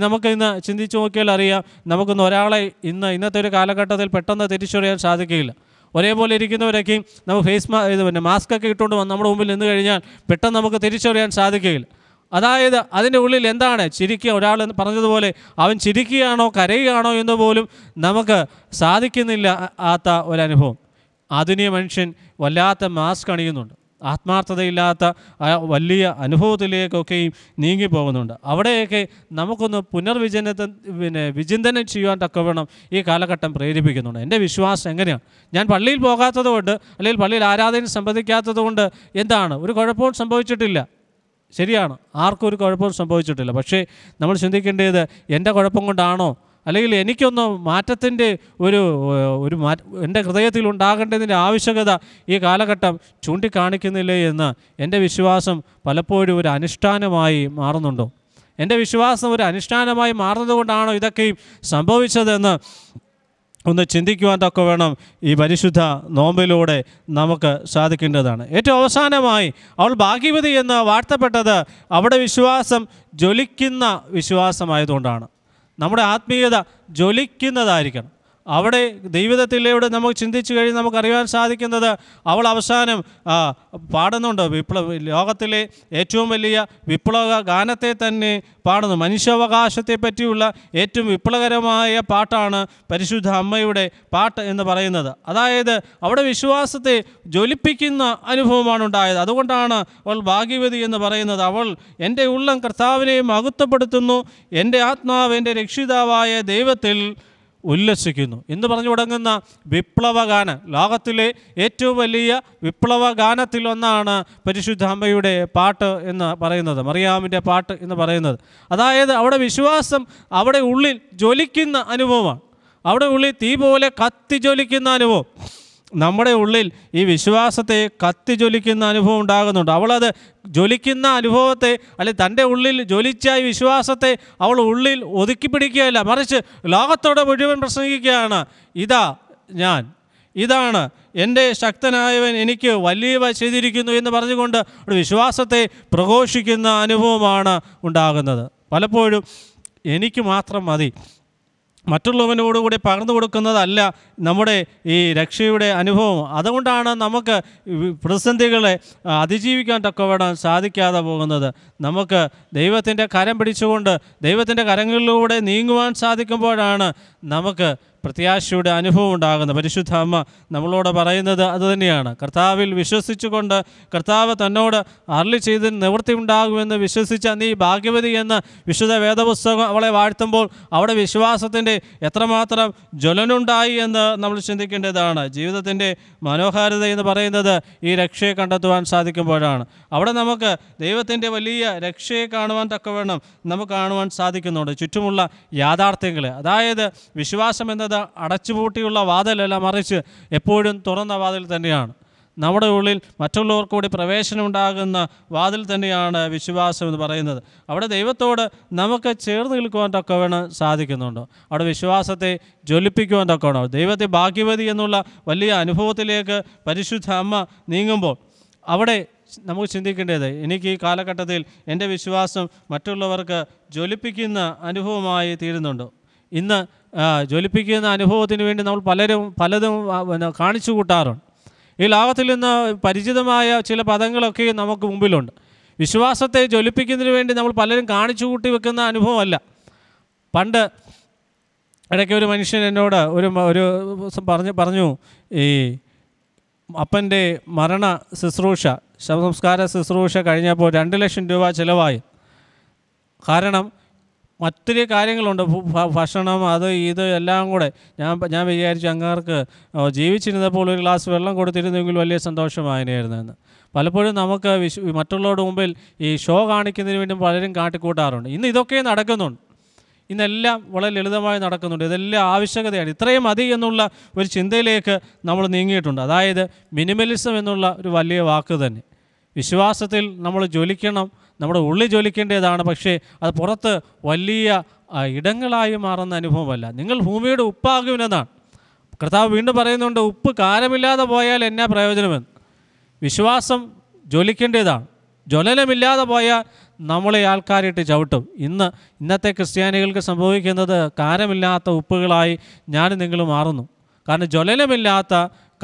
നമുക്ക് ഇന്ന് ചിന്തിച്ചു നോക്കിയാൽ അറിയാം, നമുക്കൊന്ന് ഒരാളെ ഇന്ന് ഇന്നത്തെ ഒരു കാലഘട്ടത്തിൽ പെട്ടെന്ന് തിരിച്ചറിയാൻ സാധിക്കുകയില്ല. ഒരേപോലെ ഇരിക്കുന്നവരൊക്കെയും നമ്മൾ ഫേസ് മാ ഇത് പിന്നെ മാസ്കൊക്കെ ഇട്ടുകൊണ്ട് നമ്മുടെ മുമ്പിൽ നിന്ന് കഴിഞ്ഞാൽ പെട്ടെന്ന് നമുക്ക് തിരിച്ചറിയാൻ സാധിക്കുകയില്ല. അതായത് അതിൻ്റെ ഉള്ളിൽ എന്താണ് ചിരിക്കുക, ഒരാൾ പറഞ്ഞതുപോലെ അവൻ ചിരിക്കുകയാണോ കരയുകയാണോ എന്ന് പോലും നമുക്ക് സാധിക്കുന്നില്ല ആത്ത ഒരനുഭവം. ആധുനിക മനുഷ്യൻ വല്ലാത്ത മാസ്ക് അണിയുന്നുണ്ട്, ആത്മാർത്ഥതയില്ലാത്ത വലിയ അനുഭവത്തിലേക്കൊക്കെയും നീങ്ങിപ്പോകുന്നുണ്ട്. അവിടെയൊക്കെ നമുക്കൊന്ന് പുനർവിചിന്തനം പിന്നെ വിചിന്തനം ചെയ്യുവാൻ തക്കവണ്ണം ഈ കാലഘട്ടം പ്രേരിപ്പിക്കുന്നുണ്ട്. എൻ്റെ വിശ്വാസം എങ്ങനെയാണ്? ഞാൻ പള്ളിയിൽ പോകാത്തത് കൊണ്ട്, അല്ലെങ്കിൽ പള്ളിയിൽ ആരാധന സംബന്ധിക്കാത്തത് കൊണ്ട് എന്താണ്? ഒരു കുഴപ്പവും സംഭവിച്ചിട്ടില്ല. ശരിയാണ്, ആർക്കും ഒരു കുഴപ്പവും സംഭവിച്ചിട്ടില്ല. പക്ഷേ നമ്മൾ ചിന്തിക്കേണ്ടത് എൻ്റെ കുഴപ്പം കൊണ്ടാണോ, അല്ലെങ്കിൽ എനിക്കൊന്ന് മാറ്റത്തിൻ്റെ ഒരു ഒരു മാറ്റ എൻ്റെ ഹൃദയത്തിൽ ഉണ്ടാകേണ്ടതിൻ്റെ ആവശ്യകത ഈ കാലഘട്ടം ചൂണ്ടിക്കാണിക്കുന്നില്ലേ എന്ന് എൻ്റെ വിശ്വാസം പലപ്പോഴും ഒരു അനുഷ്ഠാനമായി മാറുന്നുണ്ടോ? എൻ്റെ വിശ്വാസം ഒരു അനുഷ്ഠാനമായി മാറുന്നതുകൊണ്ടാണോ ഇതൊക്കെയും സംഭവിച്ചതെന്ന് ഒന്ന് ചിന്തിക്കുവാൻ തക്ക വേണം ഈ പരിശുദ്ധ നോമ്പിലൂടെ നമുക്ക് സാധിക്കേണ്ടതാണ്. ഏറ്റവും അവസാനമായി അവൾ ഭാഗ്യവതി എന്ന് വാഴ്ത്തപ്പെട്ടത് അവിടെ വിശ്വാസം ജ്വലിക്കുന്ന വിശ്വാസമായതുകൊണ്ടാണ്. നമ്മുടെ ആത്മീയത ജ്വലിക്കുന്നതായിരിക്കണം. അവിടെ ദൈവത്തിലൂടെ നമുക്ക് ചിന്തിച്ചു കഴിഞ്ഞാൽ നമുക്കറിയാൻ സാധിക്കുന്നത് അവൾ അവസാനം പാടുന്നുണ്ട്, വിപ്ലവ ലോകത്തിലെ ഏറ്റവും വലിയ വിപ്ലവ ഗാനത്തെ തന്നെ പാടുന്നു. മനുഷ്യാവകാശത്തെ പറ്റിയുള്ള ഏറ്റവും വിപ്ലവകരമായ പാട്ടാണ് പരിശുദ്ധ അമ്മയുടെ പാട്ട് എന്ന് പറയുന്നത്. അതായത് അവിടെ വിശ്വാസത്തെ ജ്വലിപ്പിക്കുന്ന അനുഭവമാണ് ഉണ്ടായത്. അതുകൊണ്ടാണ് അവൾ ഭാഗ്യവതി എന്ന് പറയുന്നത്. അവൾ എൻ്റെ ഉള്ളം കർത്താവിനെ മഹത്വപ്പെടുത്തുന്നു, എൻ്റെ ആത്മാവ് എൻ്റെ രക്ഷിതാവായ ദൈവത്തിൽ ഉല്ലസിക്കുന്നു എന്ന് പറഞ്ഞു തുടങ്ങുന്ന വിപ്ലവഗാനം, ലോകത്തിലെ ഏറ്റവും വലിയ വിപ്ലവഗാനത്തിൽ ഒന്നാണ് പരിശുദ്ധ അമ്മയുടെ പാട്ട് എന്ന് പറയുന്നത്, മറിയാമിൻ്റെ പാട്ട് എന്ന് പറയുന്നത്. അതായത് അവിടെ വിശ്വാസം അവിടെ ഉള്ളിൽ ജ്വലിക്കുന്ന അനുഭവമാണ്, അവിടെ ഉള്ളിൽ തീ പോലെ കത്തി ജ്വലിക്കുന്ന അനുഭവം. നമ്മുടെ ഉള്ളിൽ ഈ വിശ്വാസത്തെ കത്തി ജ്വലിക്കുന്ന അനുഭവം ഉണ്ടാകുന്നുണ്ട്. അവളത് ജ്വലിക്കുന്ന അനുഭവത്തെ, അല്ലെങ്കിൽ തൻ്റെ ഉള്ളിൽ ജ്വലിച്ച ഈ വിശ്വാസത്തെ അവൾ ഉള്ളിൽ ഒതുക്കി പിടിക്കുകയല്ല, മറിച്ച് ലോകത്തോടെ മുഴുവൻ പ്രസംഗിക്കുകയാണ്. ഇതാ ഞാൻ, ഇതാണ് എൻ്റെ ശക്തനായവൻ എനിക്ക് വലിയവ ചെയ്തിരിക്കുന്നു എന്ന് പറഞ്ഞുകൊണ്ട് വിശ്വാസത്തെ പ്രഘോഷിക്കുന്ന അനുഭവമാണ് ഉണ്ടാകുന്നത്. പലപ്പോഴും എനിക്ക് മാത്രം മതി, മറ്റുള്ളവനോടുകൂടി പകർന്നു കൊടുക്കുന്നതല്ല നമ്മുടെ ഈ രക്ഷയുടെ അനുഭവം. അതുകൊണ്ടാണ് നമുക്ക് പ്രതിസന്ധികളെ അതിജീവിക്കാൻ തക്കവണ്ണം സാധിക്കാതെ പോകുന്നത്. നമുക്ക് ദൈവത്തിൻ്റെ കരം പിടിച്ചുകൊണ്ട് ദൈവത്തിൻ്റെ കരങ്ങളിലൂടെ നീങ്ങുവാൻ സാധിക്കുമ്പോഴാണ് നമുക്ക് പ്രത്യാശയുടെ അനുഭവം ഉണ്ടാകുന്നത്. പരിശുദ്ധ അമ്മ നമ്മളോട് പറയുന്നത് അതുതന്നെയാണ്. കർത്താവിൽ വിശ്വസിച്ചുകൊണ്ട് കർത്താവ് തന്നോട് അരുളി ചെയ്ത് നിവൃത്തി ഉണ്ടാകുമെന്ന് വിശ്വസിച്ച നീ ഭാഗ്യവതി എന്ന് വിശുദ്ധ വേദപുസ്തകം അവളെ വാഴ്ത്തുമ്പോൾ അവിടെ വിശ്വാസത്തിൻ്റെ എത്രമാത്രം ജ്വലനുണ്ടായി എന്ന് നമ്മൾ ചിന്തിക്കേണ്ടതാണ്. ജീവിതത്തിൻ്റെ മനോഹാരിത എന്ന് പറയുന്നത് ഈ രക്ഷയെ കണ്ടെത്തുവാൻ സാധിക്കുമ്പോഴാണ്. അവിടെ നമുക്ക് ദൈവത്തിൻ്റെ വലിയ രക്ഷയെ കാണുവാൻ തക്കവണ്ണം നമുക്ക് കാണുവാൻ സാധിക്കുന്നുണ്ട്, ചുറ്റുമുള്ള യാഥാർത്ഥ്യങ്ങളെ. അതായത് വിശ്വാസം എന്നത് അടച്ചുപൂട്ടിയുള്ള വാതിലല്ല, മറിച്ച് എപ്പോഴും തുറന്ന വാതിൽ തന്നെയാണ്. നമ്മുടെ ഉള്ളിൽ മറ്റുള്ളവർക്ക് കൂടി പ്രവേശനമുണ്ടാകുന്ന വാതിൽ തന്നെയാണ് വിശ്വാസം എന്ന് പറയുന്നത്. അവിടെ ദൈവത്തോട് നമുക്ക് ചേർന്ന് നിൽക്കുവാൻ തക്കവണ്ണം സാധിക്കുന്നുണ്ടോ? അവിടെ വിശ്വാസത്തെ ജ്വലിപ്പിക്കുവാൻ തക്കവണ്ണോ? ദൈവത്തെ ഭാഗ്യവതി എന്നുള്ള വലിയ അനുഭവത്തിലേക്ക് പരിശുദ്ധ അമ്മ നീങ്ങുമ്പോൾ അവിടെ നമുക്ക് ചിന്തിക്കേണ്ടത്. എനിക്ക് ഈ കാലഘട്ടത്തിൽ എൻ്റെ വിശ്വാസം മറ്റുള്ളവർക്ക് ജ്വലിപ്പിക്കുന്ന അനുഭവമായി തീരുന്നുണ്ടോ? ഇന്ന് ജ്വലിപ്പിക്കുന്ന അനുഭവത്തിന് വേണ്ടി നമ്മൾ പലരും പലതും കാണിച്ചു കൂട്ടാറുണ്ട്. ഈ ലോകത്തിൽ നിന്ന് പരിചിതമായ ചില പദങ്ങളൊക്കെ നമുക്ക് മുമ്പിലുണ്ട്. വിശ്വാസത്തെ ജ്വലിപ്പിക്കുന്നതിന് വേണ്ടി നമ്മൾ പലരും കാണിച്ചു കൂട്ടി വെക്കുന്ന അനുഭവമല്ല. പണ്ട് ഇടയ്ക്ക് ഒരു മനുഷ്യൻ എന്നോട് ഒരു ഒരു പറഞ്ഞു പറഞ്ഞു ഈ അപ്പൻ്റെ മരണ ശുശ്രൂഷ, ശവസംസ്കാര ശുശ്രൂഷ കഴിഞ്ഞപ്പോൾ രണ്ട് ലക്ഷം രൂപ ചിലവായി. കാരണം മറ്റൊരു കാര്യങ്ങളുണ്ട്, ഭക്ഷണം അത് ഇത് എല്ലാം കൂടെ. ഞാൻ ഞാൻ വിചാരിച്ചു അങ്ങാർക്ക് ജീവിച്ചിരുന്നപ്പോൾ ഒരു ഗ്ലാസ് വെള്ളം കൊടുത്തിരുന്നെങ്കിൽ വലിയ സന്തോഷമായിരുന്നു എന്ന്. പലപ്പോഴും നമുക്ക് വിശ് മറ്റുള്ളവരുടെ മുമ്പിൽ ഈ ഷോ കാണിക്കുന്നതിന് വേണ്ടി പലരും കാട്ടിക്കൂട്ടാറുണ്ട്. ഇന്ന് ഇതൊക്കെ നടക്കുന്നുണ്ട്, ഇന്നെല്ലാം വളരെ ലളിതമായി നടക്കുന്നുണ്ട്. ഇതെല്ലാം ആവശ്യകതയാണ്. ഇത്രയും മതി എന്നുള്ള ഒരു ചിന്തയിലേക്ക് നമ്മൾ നീങ്ങിയിട്ടുണ്ട്. അതായത് മിനിമലിസം എന്നുള്ള ഒരു വലിയ വാക്ക് തന്നെ. വിശ്വാസത്തിൽ നമ്മൾ ജ്വലിക്കണം, നമ്മുടെ ഉള്ളിൽ ജ്വലിക്കേണ്ടതാണ്. പക്ഷേ അത് പുറത്ത് വലിയ ഇടങ്ങളായി മാറുന്ന അനുഭവമല്ല. നിങ്ങൾ ഭൂമിയുടെ ഉപ്പാകുമെന്നതാണ് കർത്താവ് വീണ്ടും പറയുന്നുണ്ട്. ഉപ്പ് കാരമില്ലാതെ പോയാൽ എന്നാ പ്രയോജനമെന്ന്. വിശ്വാസം ജ്വലിക്കേണ്ടതാണ്. ജ്വലനമില്ലാതെ പോയാൽ നമ്മളെ ആൾക്കാരിട്ട് ചവിട്ടും. ഇന്ന് ഇന്നത്തെ ക്രിസ്ത്യാനികൾക്ക് സംഭവിക്കുന്നത് കാരമില്ലാത്ത ഉപ്പുകളായി ഞാനും നിങ്ങൾ മാറുന്നു. കാരണം ജ്വലനമില്ലാത്ത,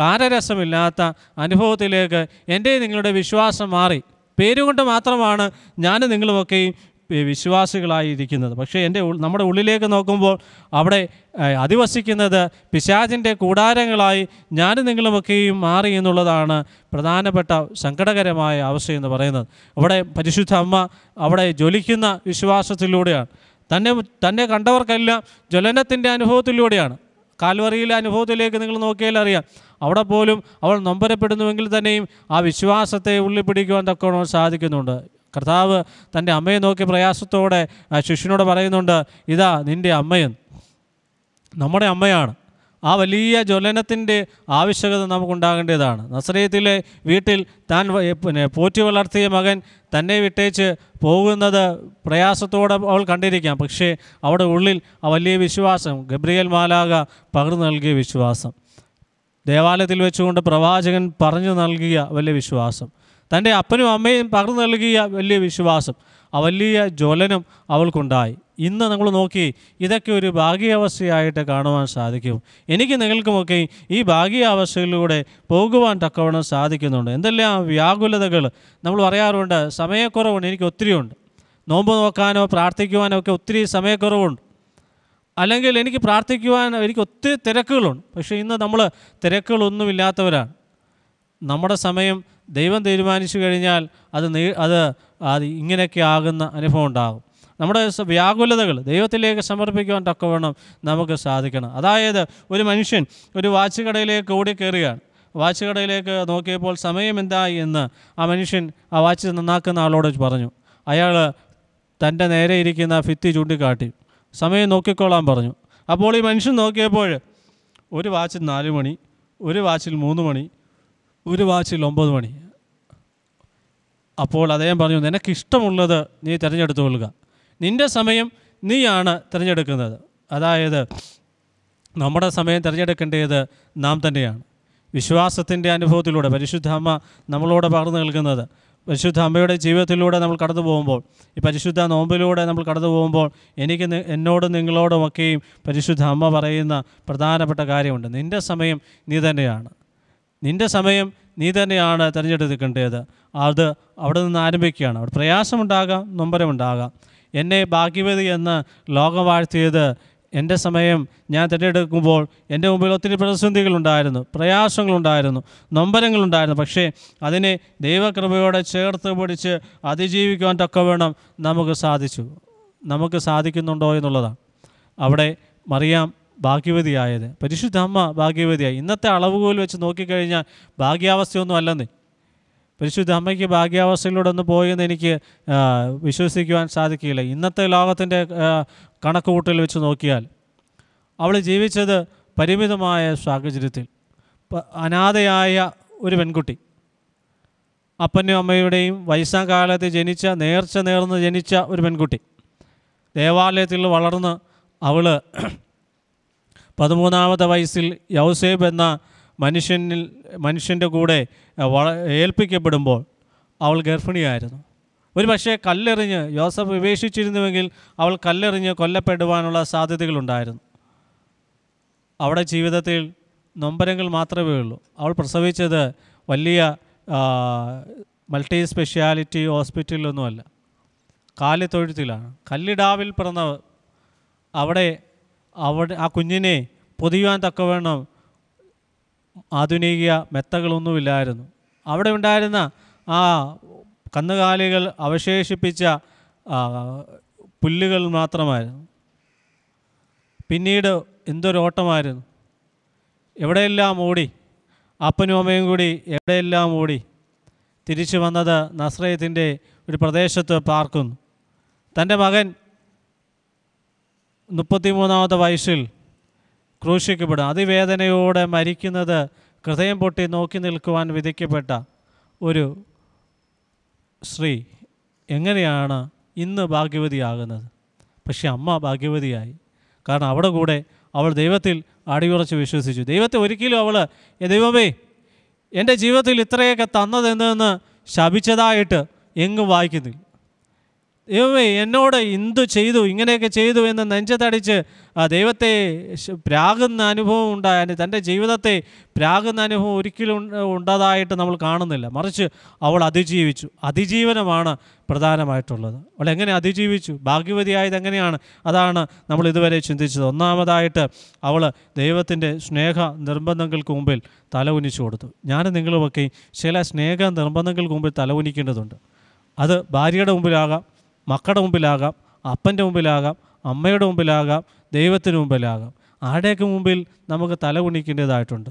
കാരരസമില്ലാത്ത അനുഭവത്തിലേക്ക് എൻ്റെ നിങ്ങളുടെ വിശ്വാസം മാറി. പേരുകൊണ്ട് മാത്രമാണ് ഞാനും നിങ്ങളുമൊക്കെയും വിശ്വാസികളായി ഇരിക്കുന്നത്. പക്ഷേ എൻ്റെ നമ്മുടെ ഉള്ളിലേക്ക് നോക്കുമ്പോൾ അവിടെ അധിവസിക്കുന്നത് പിശാചിൻ്റെ കൂടാരങ്ങളായി ഞാനും നിങ്ങളുമൊക്കെയും മാറി എന്നുള്ളതാണ് പ്രധാനപ്പെട്ട സങ്കടകരമായ അവസ്ഥയെന്ന് പറയുന്നത്. അവിടെ പരിശുദ്ധ അമ്മ അവിടെ ജ്വലിക്കുന്ന വിശ്വാസത്തിലൂടെയാണ്. തന്നെ തന്നെ കണ്ടവർക്കെല്ലാം ജ്വലനത്തിൻ്റെ അനുഭവത്തിലൂടെയാണ്. കാൽവറിയിലെ അനുഭവത്തിലേക്ക് നിങ്ങൾ നോക്കിയാൽ അറിയാം, അവിടെ പോലും അവൾ നൊമ്പരപ്പെടുന്നുവെങ്കിൽ തന്നെയും ആ വിശ്വാസത്തെ ഉള്ളിൽ പിടിക്കുവാൻ തക്കവണ്ണം സാധിക്കുന്നുണ്ട്. കർത്താവ് തൻ്റെ അമ്മയെ നോക്കി പ്രയാസത്തോടെ ആ ശിഷ്യനോട് പറയുന്നുണ്ട്, ഇതാ നിൻ്റെ അമ്മയെന്ന്. നമ്മുടെ അമ്മയാണ്. ആ വലിയ ജ്വലനത്തിൻ്റെ ആവശ്യകത നമുക്കുണ്ടാകേണ്ടതാണ്. നസറേത്തിലെ വീട്ടിൽ താൻ പിന്നെ പോറ്റി വളർത്തിയ മകൻ തന്നെ വിട്ടേച്ച് പോകുന്നത് പ്രയാസത്തോടെ അവൾ കണ്ടിരിക്കാം. പക്ഷേ അവിടെ ഉള്ളിൽ ആ വലിയ വിശ്വാസം, ഗബ്രിയേൽ മാലാഖ പകർന്നു നൽകിയ വിശ്വാസം, ദേവാലയത്തിൽ വെച്ചുകൊണ്ട് പ്രവാചകൻ പറഞ്ഞു നൽകിയ വലിയ വിശ്വാസം, തൻ്റെ അപ്പനും അമ്മയും പകർന്നു നൽകിയ വലിയ വിശ്വാസം, ആ വലിയ ജ്വലനം അവൾക്കുണ്ടായി. ഇന്ന് നമ്മൾ നോക്കി ഇതൊക്കെ ഒരു ഭാഗ്യാവസ്ഥയായിട്ട് കാണുവാൻ സാധിക്കും. എനിക്ക് നിങ്ങൾക്കുമൊക്കെ ഈ ഭാഗ്യാവസ്ഥയിലൂടെ പോകുവാൻ തക്കവണ്ണം സാധിക്കുന്നുണ്ട്. എന്തെല്ലാം വ്യാകുലതകൾ നമ്മൾ പറയാറുണ്ട്. സമയക്കുറവുണ്ട്, എനിക്ക് ഒത്തിരിയുണ്ട്. നോമ്പ് നോക്കാനോ പ്രാർത്ഥിക്കുവാനോ ഒക്കെ ഒത്തിരി സമയക്കുറവുണ്ട്. അല്ലെങ്കിൽ എനിക്ക് പ്രാർത്ഥിക്കുവാൻ എനിക്ക് ഒത്തിരി തിരക്കുകളുണ്ട്. പക്ഷേ ഇന്ന് നമ്മൾ തിരക്കുകളൊന്നുമില്ലാത്തവരാണ്. നമ്മുടെ സമയം ദൈവം തീരുമാനിച്ചു കഴിഞ്ഞാൽ അത് അത് അത് ഇങ്ങനെയൊക്കെ ആകുന്ന അനുഭവം ഉണ്ടാകും. നമ്മുടെ വ്യാകുലതകൾ ദൈവത്തിലേക്ക് സമർപ്പിക്കുവാൻ തക്കവണ്ണം നമുക്ക് സാധിക്കണം. അതായത് ഒരു മനുഷ്യൻ ഒരു വാച്ച് കടയിലേക്ക് ഓടി കയറുകയാണ്. വാച്ച് കടയിലേക്ക് നോക്കിയപ്പോൾ സമയം എന്തായി എന്ന് ആ മനുഷ്യൻ ആ വാച്ച് നന്നാക്കുന്ന ആളോട് പറഞ്ഞു. അയാൾ തൻ്റെ നേരെ ഇരിക്കുന്ന ഭിത്തി ചൂണ്ടിക്കാട്ടി സമയം നോക്കിക്കോളാൻ പറഞ്ഞു. അപ്പോൾ ഈ മനുഷ്യൻ നോക്കിയപ്പോൾ ഒരു വാച്ചിൽ നാല് മണി, ഒരു വാച്ചിൽ മൂന്ന് മണി, ഒരു വാച്ചിൽ ഒമ്പത് മണി. അപ്പോൾ അദ്ദേഹം പറഞ്ഞു, നിനക്കിഷ്ടമുള്ളത് നീ തിരഞ്ഞെടുത്തുകൊള്ളുക, നിൻ്റെ സമയം നീയാണ് തിരഞ്ഞെടുക്കുന്നത്. അതായത് നമ്മുടെ സമയം തിരഞ്ഞെടുക്കേണ്ടത് നാം തന്നെയാണ്. വിശ്വാസത്തിൻ്റെ അനുഭവത്തിലൂടെ പരിശുദ്ധ അമ്മ നമ്മളോട് പകർന്നു നൽകുന്നത്, പരിശുദ്ധ അമ്മയുടെ ജീവിതത്തിലൂടെ നമ്മൾ കടന്നു പോകുമ്പോൾ, ഈ പരിശുദ്ധ നോമ്പിലൂടെ നമ്മൾ കടന്നു പോകുമ്പോൾ എനിക്ക് എന്നോടും നിങ്ങളോടുമൊക്കെയും പരിശുദ്ധ അമ്മ പറയുന്ന പ്രധാനപ്പെട്ട കാര്യമുണ്ട്. നിൻ്റെ സമയം നീ തന്നെയാണ്. നിൻ്റെ സമയം നീ തന്നെയാണ് തിരഞ്ഞെടുക്കേണ്ടത്. അത് അവിടെ നിന്ന് ആരംഭിക്കുകയാണ്. അവിടെ പ്രയാസമുണ്ടാകാം, നൊമ്പരമുണ്ടാകാം. എന്നെ ഭാഗ്യവതി എന്ന് ലോകം വാഴ്ത്തിയത് എൻ്റെ സമയം ഞാൻ തിരഞ്ഞെടുക്കുമ്പോൾ എൻ്റെ മുമ്പിൽ ഒത്തിരി പ്രതിസന്ധികളുണ്ടായിരുന്നു, പ്രയാസങ്ങളുണ്ടായിരുന്നു, നൊമ്പരങ്ങളുണ്ടായിരുന്നു. പക്ഷേ അതിനെ ദൈവകൃപയോടെ ചേർത്ത് പിടിച്ച് അതിജീവിക്കുവാൻ തക്കവണ്ണം നമുക്ക് സാധിച്ചു. നമുക്ക് സാധിക്കുന്നുണ്ടോ എന്നുള്ളതാണ് അവിടെ മറിയാം ഭാഗ്യവതിയായത്. പരിശുദ്ധ അമ്മ ഭാഗ്യവതിയായി. ഇന്നത്തെ അളവുകോൽ വെച്ച് നോക്കിക്കഴിഞ്ഞാൽ ഭാഗ്യാവസ്ഥയൊന്നും അല്ലെന്നേ. പരിശുദ്ധ അമ്മയ്ക്ക് ഭാഗ്യാവസ്ഥയിലൂടെ ഒന്ന് പോയെന്ന് എനിക്ക് വിശ്വസിക്കുവാൻ സാധിക്കില്ല. ഇന്നത്തെ ലോകത്തിൻ്റെ കണക്കുകൂട്ടൽ വെച്ച് നോക്കിയാൽ അവൾ ജീവിച്ചത് പരിമിതമായ സാഹചര്യത്തിൽ, അനാഥയായ ഒരു പെൺകുട്ടി, അപ്പനും അമ്മയുടെയും വയസ്സാം കാലത്ത് ജനിച്ച, നേർച്ച നേർന്ന് ജനിച്ച ഒരു പെൺകുട്ടി. ദേവാലയത്തിൽ വളർന്ന് അവൾ പതിമൂന്നാമത്തെ വയസ്സിൽ യൗസേബ് എന്ന മനുഷ്യനിൽ മനുഷ്യൻ്റെ കൂടെ ഏൽപ്പിക്കപ്പെടുമ്പോൾ അവൾ ഗർഭിണിയായിരുന്നു. ഒരു പക്ഷേ കല്ലെറിഞ്ഞ് യോസഫ് ഉപേക്ഷിച്ചിരുന്നുവെങ്കിൽ അവൾ കല്ലെറിഞ്ഞ് കൊല്ലപ്പെടുവാനുള്ള സാധ്യതകളുണ്ടായിരുന്നു. അവളുടെ ജീവിതത്തിൽ നൊമ്പരങ്ങൾ മാത്രമേ ഉള്ളൂ. അവൾ പ്രസവിച്ചത് വലിയ മൾട്ടി സ്പെഷ്യാലിറ്റി ഹോസ്പിറ്റലിലൊന്നുമല്ല, കാലിത്തൊഴുത്തിലാണ്. കല്ലിടാവിൽ പിറന്ന അവിടെ അവിടെ ആ കുഞ്ഞിനെ പൊതിയുവാൻ തക്കവണ്ണം ആധുനിക മെത്തകളൊന്നുമില്ലായിരുന്നു. അവിടെ ഉണ്ടായിരുന്ന ആ കന്നുകാലികൾ അവശേഷിപ്പിച്ച പുല്ലുകൾ മാത്രമായിരുന്നു. പിന്നീട് എന്തൊരോട്ടമായിരുന്നു, എവിടെയെല്ലാം ഓടി, അപ്പനും അമ്മയും കൂടി എവിടെയെല്ലാം ഓടി. തിരിച്ചു വന്നത് നസ്രയത്തിൻ്റെ ഒരു പ്രദേശത്ത് പാർക്കുന്നു. തൻ്റെ മകൻ മുപ്പത്തിമൂന്നാമത്തെ വയസ്സിൽ ക്രൂശിക്കപ്പെടും. അതിവേദനയോടെ മരിക്കുന്നത് ഹൃദയം പൊട്ടി നോക്കി നിൽക്കുവാൻ വിധിക്കപ്പെട്ട ഒരു സ്ത്രീ എങ്ങനെയാണ് ഇന്ന് ഭാഗ്യവതിയാകുന്നത്? പക്ഷെ അമ്മ ഭാഗ്യവതിയായി. കാരണം അവിടെ കൂടെ അവൾ ദൈവത്തിൽ അടിയുറച്ച് വിശ്വസിച്ചു. ദൈവത്തെ ഒരിക്കലും അവൾ ദൈവമേ എൻ്റെ ജീവിതത്തിൽ ഇത്രയൊക്കെ തന്നതെന്ന് ശപിച്ചതായിട്ട് എങ്ങും വായിക്കുന്നില്ല. ദൈവമേ എന്നോട് എന്തു ചെയ്തു, ഇങ്ങനെയൊക്കെ ചെയ്തു എന്ന് നെഞ്ചത്തടിച്ച് ദൈവത്തെ പ്രാകുന്ന അനുഭവം ഉണ്ടായ തൻ്റെ ജീവിതത്തെ പ്രാകുന്ന അനുഭവം ഒരിക്കലും ഉണ്ടതായിട്ട് നമ്മൾ കാണുന്നില്ല. മറിച്ച് അവൾ അതിജീവിച്ചു. അതിജീവനമാണ് പ്രധാനമായിട്ടുള്ളത്. അവൾ എങ്ങനെ അതിജീവിച്ചു, ഭാഗ്യവതിയായത് എങ്ങനെയാണ്? അതാണ് നമ്മൾ ഇതുവരെ ചിന്തിച്ചത്. ഒന്നാമതായിട്ട് അവൾ ദൈവത്തിൻ്റെ സ്നേഹ നിർബന്ധങ്ങൾക്ക് മുമ്പിൽ തല ഉനിച്ചു കൊടുത്തു. ഞാനും നിങ്ങളുമൊക്കെ ചില സ്നേഹ നിർബന്ധങ്ങൾക്ക് മുമ്പിൽ തല ഉനിക്കേണ്ടതുണ്ട്. അത് ഭാര്യയുടെ മുമ്പിലാകാം, മക്കളുടെ മുമ്പിലാകാം, അപ്പൻ്റെ മുമ്പിലാകാം, അമ്മയുടെ മുമ്പിലാകാം, ദൈവത്തിന് മുമ്പിലാകാം. ആരുടെയൊക്കെ മുമ്പിൽ നമുക്ക് തല കുണിക്കേണ്ടതായിട്ടുണ്ട്.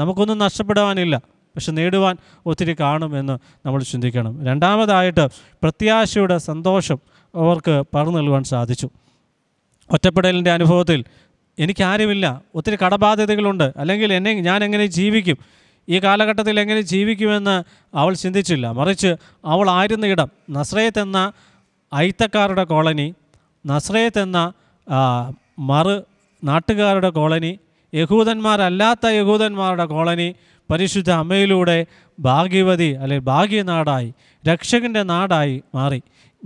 നമുക്കൊന്നും നഷ്ടപ്പെടാനില്ല, പക്ഷെ നേടുവാൻ ഒത്തിരി കാണുമെന്ന് നമ്മൾ ചിന്തിക്കണം. രണ്ടാമതായിട്ട് പ്രത്യാശയുടെ സന്തോഷം അവർക്ക് പറഞ്ഞു നൽകുവാൻ സാധിച്ചു. ഒറ്റപ്പെടലിൻ്റെ അനുഭവത്തിൽ എനിക്കാരുമില്ല, ഒത്തിരി കടബാധ്യതകളുണ്ട്, അല്ലെങ്കിൽ എന്നെ ഞാൻ എങ്ങനെ ജീവിക്കും, ഈ കാലഘട്ടത്തിൽ എങ്ങനെ ജീവിക്കുമെന്ന് അവൾ ചിന്തിച്ചില്ല. മറിച്ച് അവൾ ആയിരുന്ന ഇടം നസ്രയത്ത് എന്ന അയിത്തക്കാരുടെ കോളനി, നസ്രയത്ത് എന്ന മറു നാട്ടുകാരുടെ കോളനി, യഹൂദന്മാരല്ലാത്ത യഹൂദന്മാരുടെ കോളനി പരിശുദ്ധ അമ്മയിലൂടെ ഭാഗ്യവതി അല്ലെങ്കിൽ ഭാഗ്യനാടായി, രക്ഷകൻ്റെ നാടായി മാറി.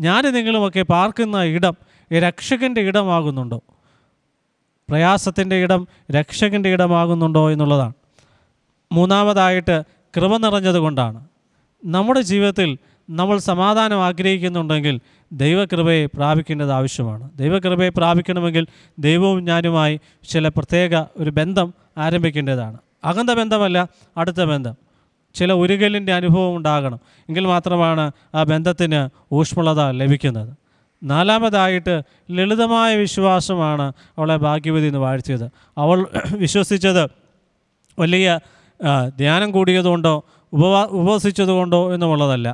ഞാൻ നിങ്ങളുമൊക്കെ പാർക്കുന്ന ഇടം രക്ഷകൻ്റെ ഇടമാകുന്നുണ്ടോ? പ്രയാസത്തിൻ്റെ ഇടം രക്ഷകൻ്റെ ഇടമാകുന്നുണ്ടോ എന്നുള്ളതാണ്. മൂന്നാമതായിട്ട് കൃപ നിറഞ്ഞതുകൊണ്ടാണ്. നമ്മുടെ ജീവിതത്തിൽ നമ്മൾ സമാധാനം ആഗ്രഹിക്കുന്നുണ്ടെങ്കിൽ ദൈവകൃപയെ പ്രാപിക്കേണ്ടത് ആവശ്യമാണ്. ദൈവകൃപയെ പ്രാപിക്കണമെങ്കിൽ ദൈവവും ഞാനുമായി ചില പ്രത്യേക ഒരു ബന്ധം ആരംഭിക്കേണ്ടതാണ്. അകന്ന ബന്ധമല്ല, അടുത്ത ബന്ധം. ചില ഉരുകലിൻ്റെ അനുഭവം ഉണ്ടാകണം, എങ്കിൽ മാത്രമാണ് ആ ബന്ധത്തിന് ഊഷ്മളത ലഭിക്കുന്നത്. നാലാമതായിട്ട് ലളിതമായ വിശ്വാസമാണ് അവളെ ഭാഗ്യവതി എന്ന് വാഴ്ത്തിയത്. അവൾ വിശ്വസിച്ചത് വലിയ ധ്യാനം കൂടിയതുകൊണ്ടോ ഉപവാ ഉപവസിച്ചതുകൊണ്ടോ എന്നുള്ളതല്ല,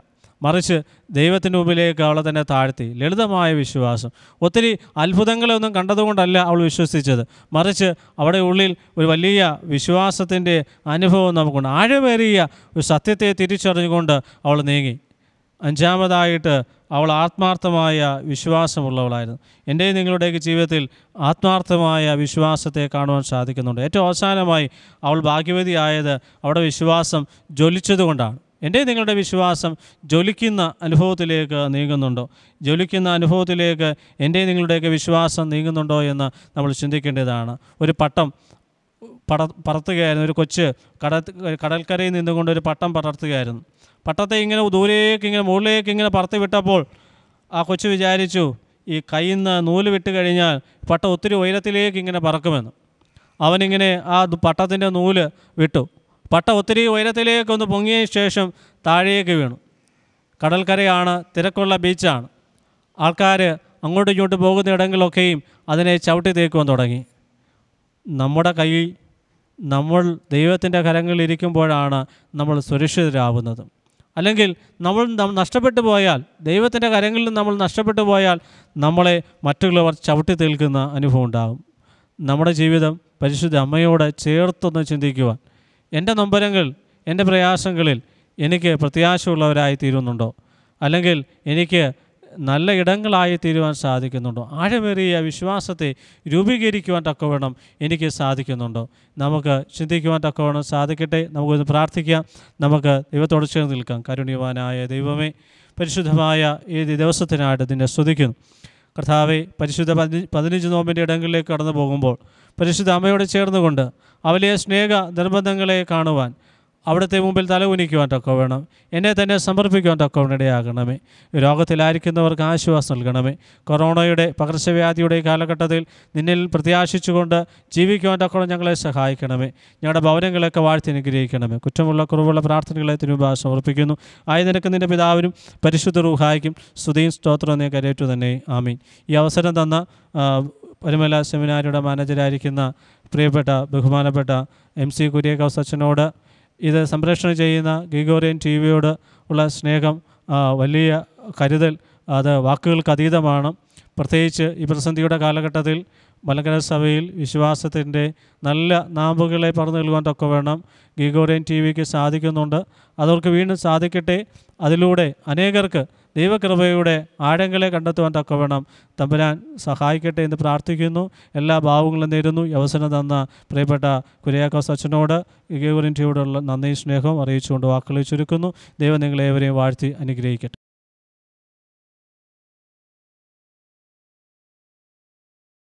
മറിച്ച് ദൈവത്തിൻ്റെ മുമ്പിലേക്ക് അവളെ തന്നെ താഴ്ത്തി. ലളിതമായ വിശ്വാസം. ഒത്തിരി അത്ഭുതങ്ങളൊന്നും കണ്ടതുകൊണ്ടല്ല അവൾ വിശ്വസിച്ചത്, മറിച്ച് അവിടെ ഉള്ളിൽ ഒരു വലിയ വിശ്വാസത്തിൻ്റെ അനുഭവം നമുക്കുണ്ട്. ആഴമേറിയ ഒരു സത്യത്തെ തിരിച്ചറിഞ്ഞുകൊണ്ട് അവൾ നീങ്ങി. അഞ്ചാമതായിട്ട് അവൾ ആത്മാർത്ഥമായ വിശ്വാസമുള്ളവളായിരുന്നു. എൻ്റെ നിങ്ങളുടെയൊക്കെ ജീവിതത്തിൽ ആത്മാർത്ഥമായ വിശ്വാസത്തെ കാണുവാൻ സാധിക്കുന്നുണ്ട്. ഏറ്റവും അവസാനമായി അവൾ ഭാഗ്യവതിയായത് അവളുടെ വിശ്വാസം ജ്വലിച്ചതുകൊണ്ടാണ്. എൻ്റെ നിങ്ങളുടെ വിശ്വാസം ജ്വലിക്കുന്ന അനുഭവത്തിലേക്ക് നീങ്ങുന്നുണ്ടോ? ജ്വലിക്കുന്ന അനുഭവത്തിലേക്ക് എൻ്റെ നിങ്ങളുടെയൊക്കെ വിശ്വാസം നീങ്ങുന്നുണ്ടോ എന്ന് നമ്മൾ ചിന്തിക്കേണ്ടതാണ്. ഒരു പട്ടം പട പറത്തുകയായിരുന്നു ഒരു കൊച്ച്. കട കടൽക്കരയിൽ നിന്നുകൊണ്ട് ഒരു പട്ടം പടർത്തുകയായിരുന്നു. പട്ടത്തെ ഇങ്ങനെ ദൂരേക്ക് ഇങ്ങനെ മുകളിലേക്ക് ഇങ്ങനെ പറത്തി വിട്ടപ്പോൾ ആ കൊച്ചു വിചാരിച്ചു, ഈ കയ്യിൽ നിന്ന് നൂല് വിട്ട് കഴിഞ്ഞാൽ പട്ടം ഒത്തിരി ഉയരത്തിലേക്ക് ഇങ്ങനെ പറക്കുമെന്ന്. അവനിങ്ങനെ ആ പട്ടത്തിൻ്റെ നൂല് വിട്ടു. പട്ട ഒത്തിരി ഉയരത്തിലേക്കൊന്ന് പൊങ്ങിയതിന് ശേഷം താഴേക്ക് വീണു. കടൽക്കരയാണ്, തിരക്കുള്ള ബീച്ചാണ്. ആൾക്കാർ അങ്ങോട്ടും ഇങ്ങോട്ടും പോകുന്ന ഇടങ്ങളിലൊക്കെയും അതിനെ ചവിട്ടി തേക്കുവാൻ തുടങ്ങി. നമ്മുടെ കൈ നമ്മൾ ദൈവത്തിൻ്റെ കരങ്ങളിലിരിക്കുമ്പോഴാണ് നമ്മൾ സുരക്ഷിതരാകുന്നത്. അല്ലെങ്കിൽ നമ്മൾ നഷ്ടപ്പെട്ടു പോയാൽ, ദൈവത്തിൻ്റെ കരങ്ങളിൽ നമ്മൾ നഷ്ടപ്പെട്ടു പോയാൽ നമ്മളെ മറ്റുള്ളവർ ചവിട്ടി തേൽക്കുന്ന അനുഭവം ഉണ്ടാകും. നമ്മുടെ ജീവിതം പരിശുദ്ധ അമ്മയോട് ചേർത്തൊന്ന് ചിന്തിക്കുവാൻ, എൻ്റെ നൊമ്പരങ്ങൾ, എൻ്റെ പ്രയാസങ്ങളിൽ എനിക്ക് പ്രത്യാശയുള്ളവരായി തീരുന്നുണ്ടോ? അല്ലെങ്കിൽ എനിക്ക് നല്ല ഇടങ്ങളായി തീരുവാൻ സാധിക്കുന്നുണ്ടോ? ആഴമേറിയ വിശ്വാസത്തെ രൂപീകരിക്കുവാൻ തക്കവണ്ണം എനിക്ക് സാധിക്കുന്നുണ്ടോ? നമുക്ക് ചിന്തിക്കുവാൻ തക്കവണ്ണം സാധിക്കട്ടെ. നമുക്കൊന്ന് പ്രാർത്ഥിക്കാം. നമുക്ക് ദൈവത്തോട് ചേർന്ന് നിൽക്കാം. കാരുണ്യവാനായ ദൈവമേ, പരിശുദ്ധമായ ഈ ദിവസത്തിനായിട്ട് നിന്നെ സ്തുതിക്കുന്നു. കർത്താവെ, പരിശുദ്ധ പതി പതിനഞ്ച് നോമ്പിൻ്റെ ഇടങ്ങളിലേക്ക് കടന്നു പോകുമ്പോൾ പരിശുദ്ധ അമ്മയോട് ചേർന്നുകൊണ്ട് അവലെ സ്നേഹ നിർബന്ധങ്ങളെ കാണുവാൻ അവിടുത്തെ മുമ്പിൽ തലകുനിക്കുവാൻ തക്ക വേണം. എന്നെ തന്നെ സമർപ്പിക്കുവാൻ തക്കവണിടയാകണമേ. രോഗത്തിലായിരിക്കുന്നവർക്ക് ആശ്വാസം നൽകണമേ. കൊറോണയുടെ പകർച്ചവ്യാധിയുടെ കാലഘട്ടത്തിൽ നിന്നിൽ പ്രത്യാശിച്ചുകൊണ്ട് ജീവിക്കുവാൻ തക്കോളം ഞങ്ങളെ സഹായിക്കണമേ. ഞങ്ങളുടെ ഭവനങ്ങളൊക്കെ വാഴ്ത്തിനുഗ്രഹിക്കണമേ. കുറ്റമുള്ള കുറവുള്ള പ്രാർത്ഥനകളെ തിരുമുമ്പാ സമർപ്പിക്കുന്നു. ആയി നിനക്ക് നിൻ്റെ പിതാവിനും പരിശുദ്ധ റൂഹായ്ക്കും സ്തുതിയും സ്തോത്രവും നീ കരേറ്റു തന്നെ. ആമീൻ. ഈ അവസരം തന്ന പരുമല സെമിനാരിയുടെ മാനേജരായിരിക്കുന്ന പ്രിയപ്പെട്ട ബഹുമാനപ്പെട്ട എം സി കുര്യക്കോസ് അച്ഛനോട്, ഇത് സംപ്രേഷണം ചെയ്യുന്ന ഗ്രിഗോറിയൻ ടി വിയോട് ഉള്ള സ്നേഹം, വലിയ കരുതൽ, അത് വാക്കുകൾക്ക് അതീതമാണ്. പ്രത്യേകിച്ച് ഈ പ്രതിസന്ധിയുടെ കാലഘട്ടത്തിൽ മലങ്കര സഭയിൽ വിശ്വാസത്തിൻ്റെ നല്ല നാമ്പുകളെ പറഞ്ഞു നൽകുവാൻ തൊക്കെ വേണം ഗ്രിഗോറിയൻ ടി വിക്ക് സാധിക്കുന്നുണ്ട്. അതവർക്ക് വീണ്ടും സാധിക്കട്ടെ. അതിലൂടെ അനേകർക്ക് ദൈവകൃപയുടെ ആഴങ്ങളെ കണ്ടെത്തുവാൻ തൊക്കെ വേണം തമ്പുരാൻ സഹായിക്കട്ടെ എന്ന് പ്രാർത്ഥിക്കുന്നു. എല്ലാ ഭാവങ്ങളും നേരുന്നു. അവസരം തന്ന പ്രിയപ്പെട്ട കുര്യാക്കോസ് അച്ഛനോട് ഗ്രിഗോറിയൻ ടി വിയോടുള്ള നന്ദി സ്നേഹവും അറിയിച്ചുകൊണ്ട് വാക്കുകൾ ചുരുക്കുന്നു. ദൈവം നിങ്ങളേവരെയും വാഴ്ത്തി അനുഗ്രഹിക്കട്ടെ.